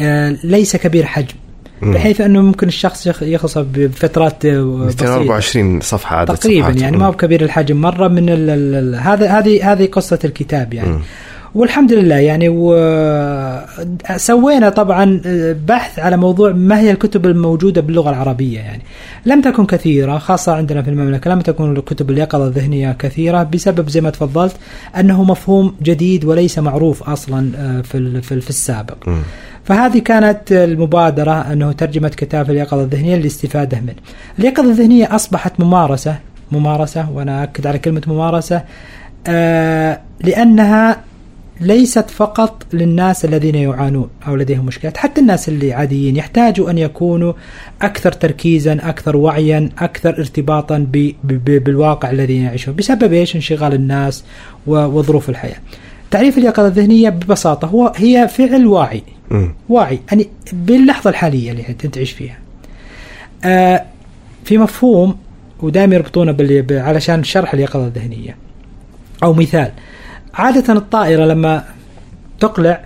آه ليس كبير حجم، بحيث أنه ممكن الشخص يخلصه بفترات بسيطة، أربعة وعشرين صفحة عدد تقريبا، يعني ما هو كبير الحجم مرة. من هذا هذه هذه قصة الكتاب يعني. م. والحمد لله يعني سوينا طبعا بحث على موضوع ما هي الكتب الموجودة باللغة العربية، يعني لم تكن كثيرة خاصة عندنا في المملكة، لم تكن كتب اليقظة الذهنية كثيرة بسبب زي ما تفضلت أنه مفهوم جديد وليس معروف أصلا في في السابق. م. فهذه كانت المبادرة، أنه ترجمة كتاب اليقظة الذهنية للاستفادة منه. اليقظة الذهنية أصبحت ممارسة ممارسة وأنا أكد على كلمة ممارسة، آه لأنها ليست فقط للناس الذين يعانون أو لديهم مشكلات، حتى الناس اللي عاديين يحتاجوا أن يكونوا أكثر تركيزا، أكثر وعيا، أكثر ارتباطا ب ب بالواقع الذي يعيشون بسبب إيش؟ انشغال الناس وظروف الحياة. تعريف اليقظة الذهنية ببساطة هو هي فعل واعي م. واعي يعني باللحظة الحالية اللي أنت تعيش فيها. آه في مفهوم ودائما يربطونه باللي علشان شرح اليقظة الذهنية أو مثال. عادة الطائرة لما تقلع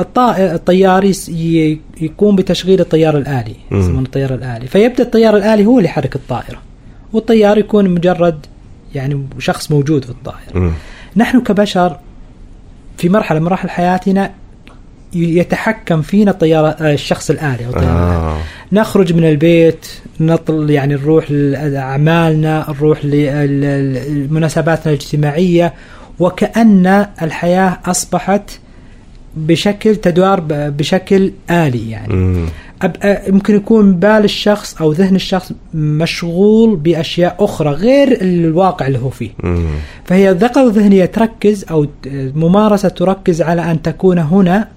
الطيار يقوم بتشغيل الطيار الآلي، يسمونه الطيار الآلي، فيبدأ الطيار الآلي هو اللي يحرك الطائرة، والطيار يكون مجرد يعني شخص موجود في الطائرة. م. نحن كبشر في مرحلة من مراحل حياتنا يتحكم فينا الطيار الشخص الآلي، والطيار آه. الآلي. نخرج من البيت، نطل يعني نروح لأعمالنا، نروح لمناسباتنا الاجتماعية، وكأن الحياة أصبحت بشكل تدوار بشكل آلي. يعني يمكن يكون بال الشخص أو ذهن الشخص مشغول بأشياء أخرى غير الواقع اللي هو فيه. مم. فهي اليقظة الذهنية تركز أو ممارسة تركز على أن تكون هنا،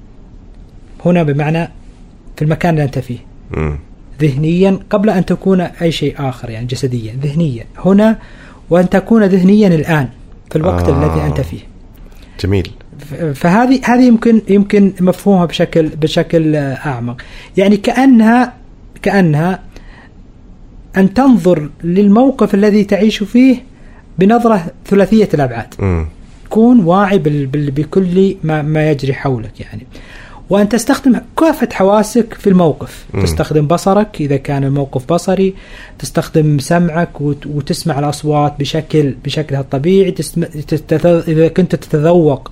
هنا بمعنى في المكان اللي أنت فيه. مم. ذهنيا قبل أن تكون أي شيء آخر، يعني جسديا ذهنيا هنا، وأن تكون ذهنيا الآن في الوقت آه. الذي أنت فيه. جميل. فهذه هذه يمكن يمكن مفهومها بشكل بشكل أعمق. يعني كأنها كأنها أن تنظر للموقف الذي تعيش فيه بنظرة ثلاثية الأبعاد. م. كون واعي بال بال بكل ما ما يجري حولك يعني، وأن تستخدم كافة حواسك في الموقف. م. تستخدم بصرك إذا كان الموقف بصري، تستخدم سمعك وت... وتسمع الأصوات بشكل بشكلها الطبيعي، تسم... تتذ... إذا كنت تتذوق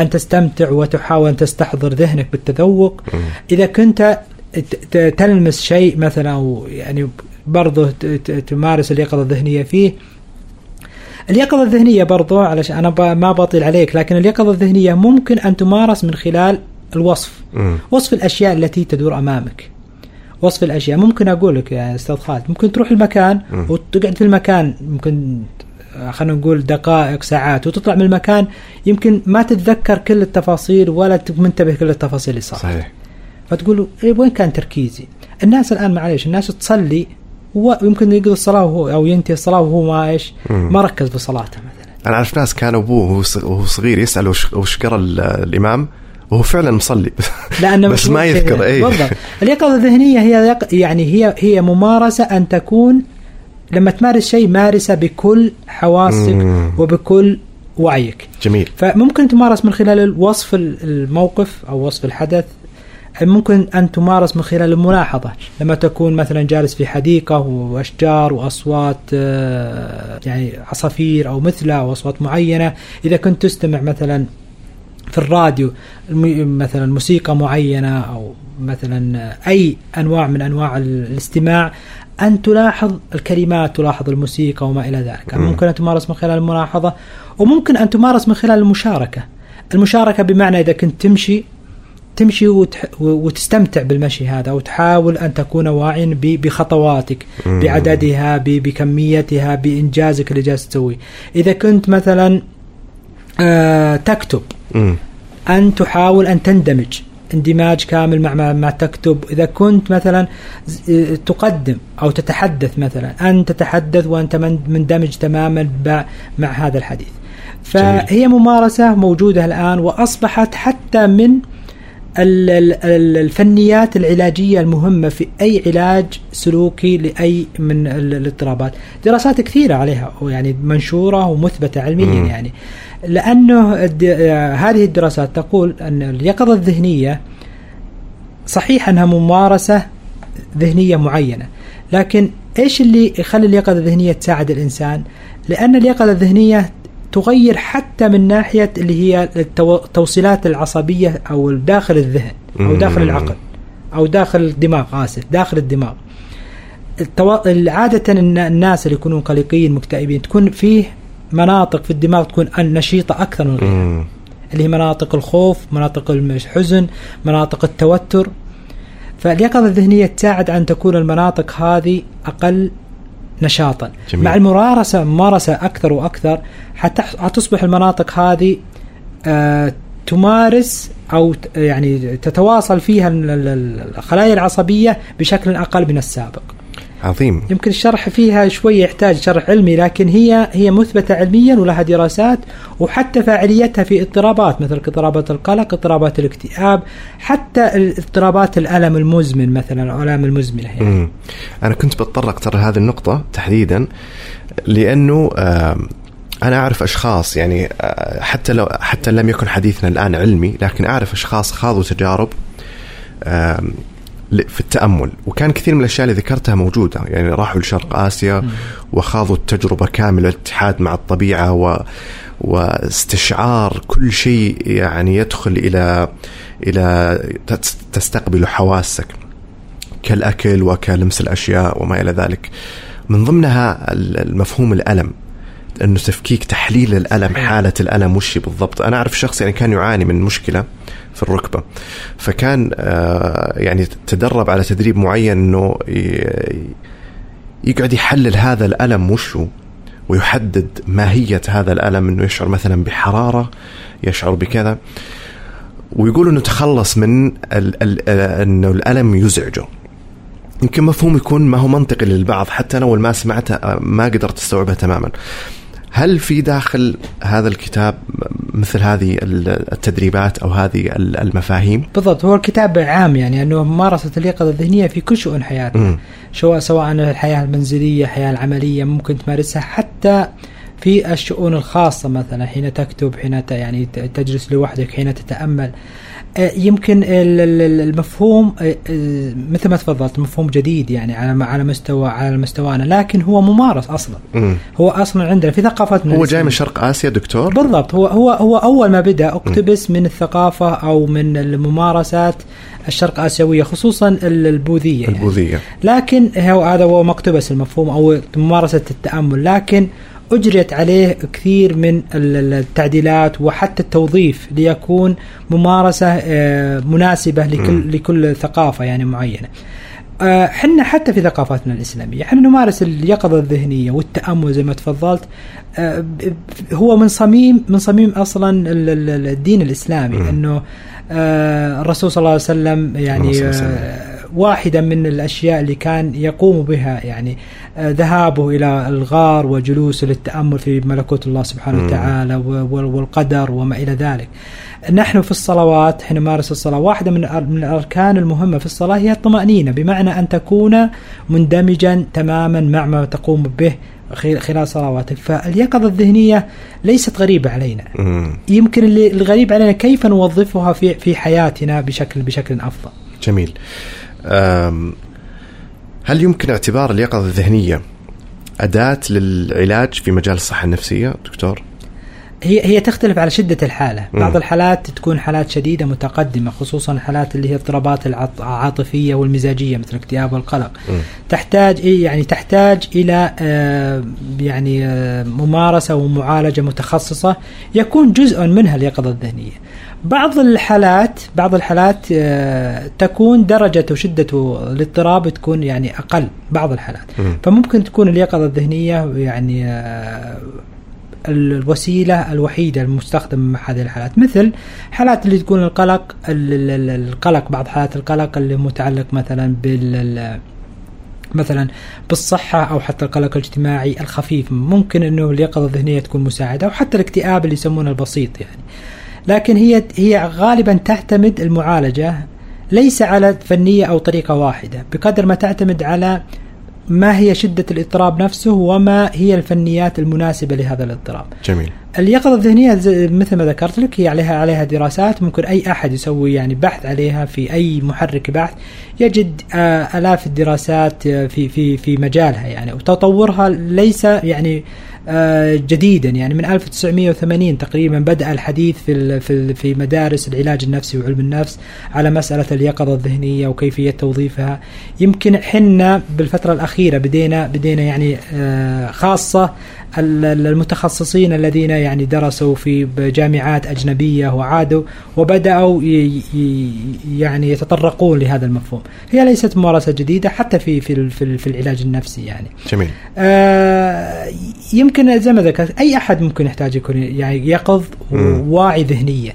أن تستمتع وتحاول أن تستحضر ذهنك بالتذوق. م. إذا كنت ت... تلمس شيء مثلا، أو يعني برضه ت... تمارس اليقظة الذهنية فيه. اليقظة الذهنية برضه علشان أنا ب... ما بطيل عليك، لكن اليقظة الذهنية ممكن أن تمارس من خلال الوصف. م. وصف الأشياء التي تدور أمامك، وصف الأشياء. ممكن أقول لك يا أستاذ خالد، ممكن تروح المكان م. وتقعد في المكان، ممكن خلينا نقول دقائق ساعات، وتطلع من المكان يمكن ما تتذكر كل التفاصيل ولا منتبه كل التفاصيل اللي صارت. صحيح. فتقولوا إيه وين كان تركيزي؟ الناس الآن معليش، الناس تصلي ويمكن يقضي الصلاة وهو أو ينتهي الصلاة وهو ما إيش ما ركز في صلاته مثلا. أنا عارف ناس كان أبوه وهو صغير يسأل وش قرأ الإمام وهو فعلا مصلي لأنه بس ما يذكر أي. اليقظة الذهنية هي يعني هي هي ممارسة، أن تكون لما تمارس شيء مارسة بكل حواسك مم. وبكل وعيك. جميل. فممكن تمارس من خلال وصف الموقف أو وصف الحدث، ممكن أن تمارس من خلال الملاحظة لما تكون مثلا جالس في حديقة وأشجار وأصوات يعني عصافير أو مثلها أو أصوات معينة. إذا كنت تستمع مثلا في الراديو مثلا موسيقى معينة، أو مثلا أي أنواع من أنواع الاستماع، أن تلاحظ الكلمات، تلاحظ الموسيقى وما إلى ذلك. م. ممكن أن تمارس من خلال الملاحظة، وممكن أن تمارس من خلال المشاركة. المشاركة بمعنى إذا كنت تمشي تمشي وتح... وتستمتع بالمشي هذا، وتحاول أن تكون واعيا ب... بخطواتك، م. بعددها، ب... بكميتها، بإنجازك اللي جالس تسوي. إذا كنت مثلا آه... تكتب، م. أن تحاول أن تندمج اندماج كامل مع ما تكتب. إذا كنت مثلا تقدم أو تتحدث مثلا، أن تتحدث وأنت مندمج تماما مع هذا الحديث. فهي ممارسة موجودة الآن، وأصبحت حتى من الفنيات العلاجية المهمة في أي علاج سلوكي لأي من الاضطرابات. دراسات كثيرة عليها يعني منشورة ومثبتة علميا يعني، لأنه هذه الدراسات تقول أن اليقظة الذهنية صحيح أنها ممارسة ذهنية معينة، لكن إيش اللي يخلي اليقظة الذهنية تساعد الإنسان؟ لأن اليقظة الذهنية تغير حتى من ناحية اللي هي التوصيلات العصبية أو داخل الذهن أو داخل العقل أو داخل الدماغ، آسف داخل الدماغ. عادة الناس اللي يكونون قلقين مكتئبين تكون فيه مناطق في الدماغ تكون نشيطة أكثر من غيرها، اللي هي مناطق الخوف، مناطق الحزن، مناطق التوتر. فاليقظة الذهنية تساعد أن تكون المناطق هذه أقل نشاطا. جميل. مع الممارسة ممارسة أكثر وأكثر حتى تصبح المناطق هذه آه تمارس أو يعني تتواصل فيها الخلايا العصبية بشكل أقل من السابق. عظيم. يمكن الشرح فيها شوية يحتاج شرح علمي، لكن هي هي مثبتة علميا ولها دراسات، وحتى فاعليتها في اضطرابات مثل اضطرابات القلق، اضطرابات الاكتئاب، حتى اضطرابات الألم المزمن مثلا، الألم المزمنة يعني. أنا كنت بتطرق ترى هذه النقطة تحديدا، لأنه أنا أعرف أشخاص يعني حتى لو حتى لم يكن حديثنا الآن علمي، لكن أعرف أشخاص خاضوا تجارب في التأمل، وكان كثير من الأشياء اللي ذكرتها موجودة، يعني راحوا لشرق آسيا وخاضوا التجربة كاملة، الاتحاد مع الطبيعة و... واستشعار كل شيء، يعني يدخل إلى إلى تستقبل حواسك كالأكل وكلمس الأشياء وما إلى ذلك. من ضمنها المفهوم الألم، أنه تفكيك تحليل الألم، حالة الألم وش بالضبط. أنا أعرف شخص يعني كان يعاني من مشكلة في الركبة، فكان يعني تدرب على تدريب معين أنه يقعد يحلل هذا الألم وشه، ويحدد ماهية هذا الألم، أنه يشعر مثلا بحرارة، يشعر بكذا، ويقول أنه تخلص من أنه الألم يزعجه. يمكن مفهوم يكون ما هو منطقي للبعض، حتى أنا أول ما سمعته ما قدرت استوعبها تماما. هل في داخل هذا الكتاب مثل هذه التدريبات أو هذه المفاهيم؟ بالضبط، هو الكتاب عام يعني أنه ممارسة اليقظة الذهنية في كل شؤون حياتنا، سواء الحياة المنزلية، الحياة العملية، ممكن تمارسها حتى في الشؤون الخاصة، مثلا حين تكتب، حين يعني تجلس لوحدك، حين تتأمل. يمكن المفهوم مثل ما تفضلت مفهوم جديد يعني على على مستوى على مستوانا، لكن هو ممارس أصلا. مم. هو أصلا عندنا في ثقافتنا، هو جاي من شرق آسيا دكتور. بالضبط، هو هو هو أول ما بدأ اقتبس من الثقافة أو من الممارسات الشرق آسيوية، خصوصا البوذية البوذية يعني. لكن هو هذا هو مقتبس المفهوم أو ممارسة التأمل، لكن أجريت عليه كثير من التعديلات وحتى التوظيف ليكون ممارسة مناسبة لكل لكل ثقافة يعني معينة. حنا حتى في ثقافتنا الإسلامية حنا نمارس اليقظة الذهنية والتأمل زي ما تفضلت، هو من صميم من صميم أصلا الدين الإسلامي، أنه الرسول صلى الله عليه وسلم يعني واحدة من الأشياء اللي كان يقوم بها يعني ذهابه إلى الغار وجلوسه للتأمل في ملكوت الله سبحانه وتعالى والقدر وما إلى ذلك. نحن في الصلوات حين نمارس الصلاة، واحدة من الأركان المهمة في الصلاة هي الطمأنينة، بمعنى أن تكون مندمجا تماما مع ما تقوم به خلال صلواتك. فاليقظة الذهنية ليست غريبة علينا، يمكن الغريب علينا كيف نوظفها في في حياتنا بشكل بشكل أفضل. جميل. هل يمكن اعتبار اليقظة الذهنية أداة للعلاج في مجال الصحة النفسية دكتور؟ هي هي تختلف على شدة الحالة. بعض الحالات تكون حالات شديدة متقدمة، خصوصا الحالات اللي هي اضطرابات العاطفية والمزاجية مثل الاكتئاب والقلق، م. تحتاج يعني تحتاج إلى آه يعني آه ممارسة ومعالجة متخصصة يكون جزء منها اليقظة الذهنية. بعض الحالات بعض الحالات آه تكون درجة وشدة الاضطراب تكون يعني أقل، بعض الحالات م. فممكن تكون اليقظة الذهنية يعني آه الوسيلة الوحيدة المستخدمة مع هذه الحالات، مثل حالات اللي تكون القلق القلق بعض حالات القلق اللي متعلق مثلا بال مثلا بالصحة، أو حتى القلق الاجتماعي الخفيف، ممكن أنه اليقظة الذهنية تكون مساعدة، أو حتى الاكتئاب اللي يسمونه البسيط يعني. لكن هي هي غالبا تعتمد المعالجة ليس على فنية أو طريقة واحدة، بقدر ما تعتمد على ما هي شدة الاضطراب نفسه وما هي الفنيات المناسبة لهذا الاضطراب. جميل. اليقظة الذهنية مثل ما ذكرت لك هي عليها عليها دراسات، ممكن أي أحد يسوي يعني بحث عليها في أي محرك بحث، يجد آلاف الدراسات في في في مجالها يعني، وتطورها ليس يعني جديدا يعني، من ألف وتسعمائة وثمانين تقريبا بدأ الحديث في في في مدارس العلاج النفسي وعلم النفس على مسألة اليقظة الذهنية وكيفية توظيفها. يمكن حنا بالفترة الأخيرة بدينا بدينا يعني خاصة المتخصصين الذين يعني درسوا في جامعات أجنبية وعادوا وبدأوا يعني يتطرقون لهذا المفهوم. هي ليست ممارسة جديدة حتى في في في, في العلاج النفسي يعني. جميل. آه يمكن زي ما ذكرت أي أحد ممكن يحتاج يكون يعني يقظ وواعي ذهنيا.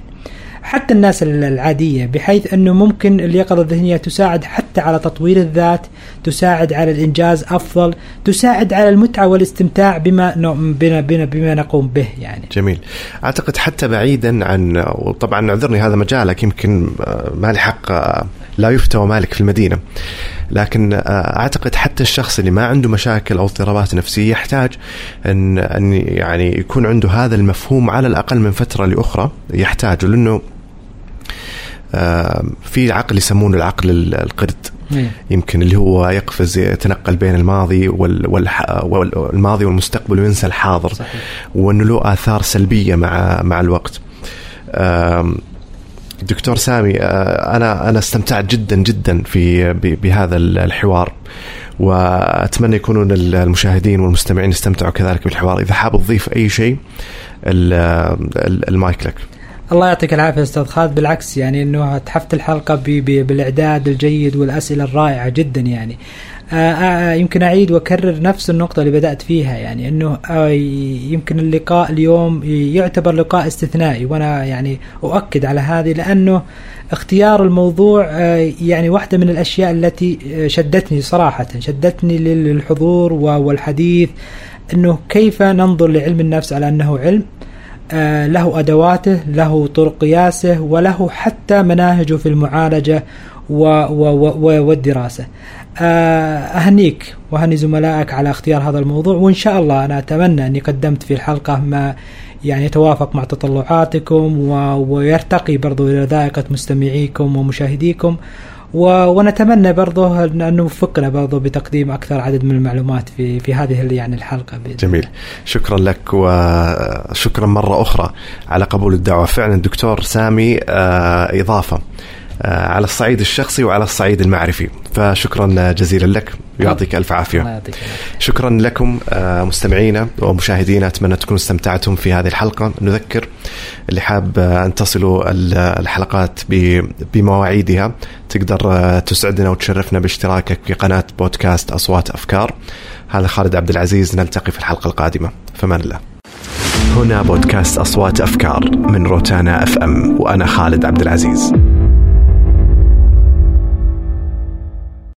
حتى الناس العادية، بحيث أنه ممكن اليقظة الذهنية تساعد حتى على تطوير الذات، تساعد على الإنجاز أفضل، تساعد على المتعة والاستمتاع بما نقوم بنا بنا بما نقوم به يعني. جميل. أعتقد حتى بعيدا عن، وطبعا أعذرني هذا مجالك يمكن ما الحق لا يفتوى مالك في المدينة، لكن أعتقد حتى الشخص اللي ما عنده مشاكل أو اضطرابات نفسية يحتاج أن أن يعني يكون عنده هذا المفهوم على الأقل من فترة لأخرى، يحتاجه، لأنه في عقل يسمونه العقل القرد يمكن، اللي هو يقفز يتنقل بين الماضي والماضي والمستقبل وينسى الحاضر، وأنه له آثار سلبية مع مع الوقت. دكتور سامي، أنا أنا استمتعت جدا جدا في بهذا الحوار، وأتمنى يكونون المشاهدين والمستمعين استمتعوا كذلك بالحوار. إذا حاب تضيف أي شيء المايك لك. الله يعطيك العافية أستاذ خالد، بالعكس يعني أنه تحفت الحلقة بالإعداد الجيد والأسئلة الرائعة جدا يعني. يمكن أعيد وأكرر نفس النقطة اللي بدأت فيها، يعني أنه يمكن اللقاء اليوم يعتبر لقاء استثنائي، وأنا يعني أؤكد على هذه، لأنه اختيار الموضوع يعني واحدة من الأشياء التي شدتني صراحة، شدتني للحضور والحديث، أنه كيف ننظر لعلم النفس على أنه علم له أدواته، له طرق قياسه، وله حتى مناهجه في المعالجة والدراسة. أهنيك وأهني زملائك على اختيار هذا الموضوع، وإن شاء الله أنا أتمنى أني قدمت في الحلقة ما يعني يتوافق مع تطلعاتكم ويرتقي برضو إلى ذائقة مستمعيكم ومشاهديكم، ونتمنى برضو أن نوفقنا برضو بتقديم أكثر عدد من المعلومات في في هذه يعني الحلقة. جميل، شكرا لك، وشكرا مرة أخرى على قبول الدعوة. فعلا دكتور سامي إضافة على الصعيد الشخصي وعلى الصعيد المعرفي، فشكرا جزيلا لك، يعطيك ألف عافية. شكرا لكم مستمعينا ومشاهدينا، أتمنى تكونوا استمتعتم في هذه الحلقة. نذكر اللي حاب أن تصلوا الحلقات بمواعيدها، تقدر تسعدنا وتشرفنا باشتراكك في قناة بودكاست أصوات أفكار. هذا خالد عبدالعزيز، نلتقي في الحلقة القادمة، فمن الله. هنا بودكاست أصوات أفكار من روتانا أف أم، وأنا خالد عبدالعزيز.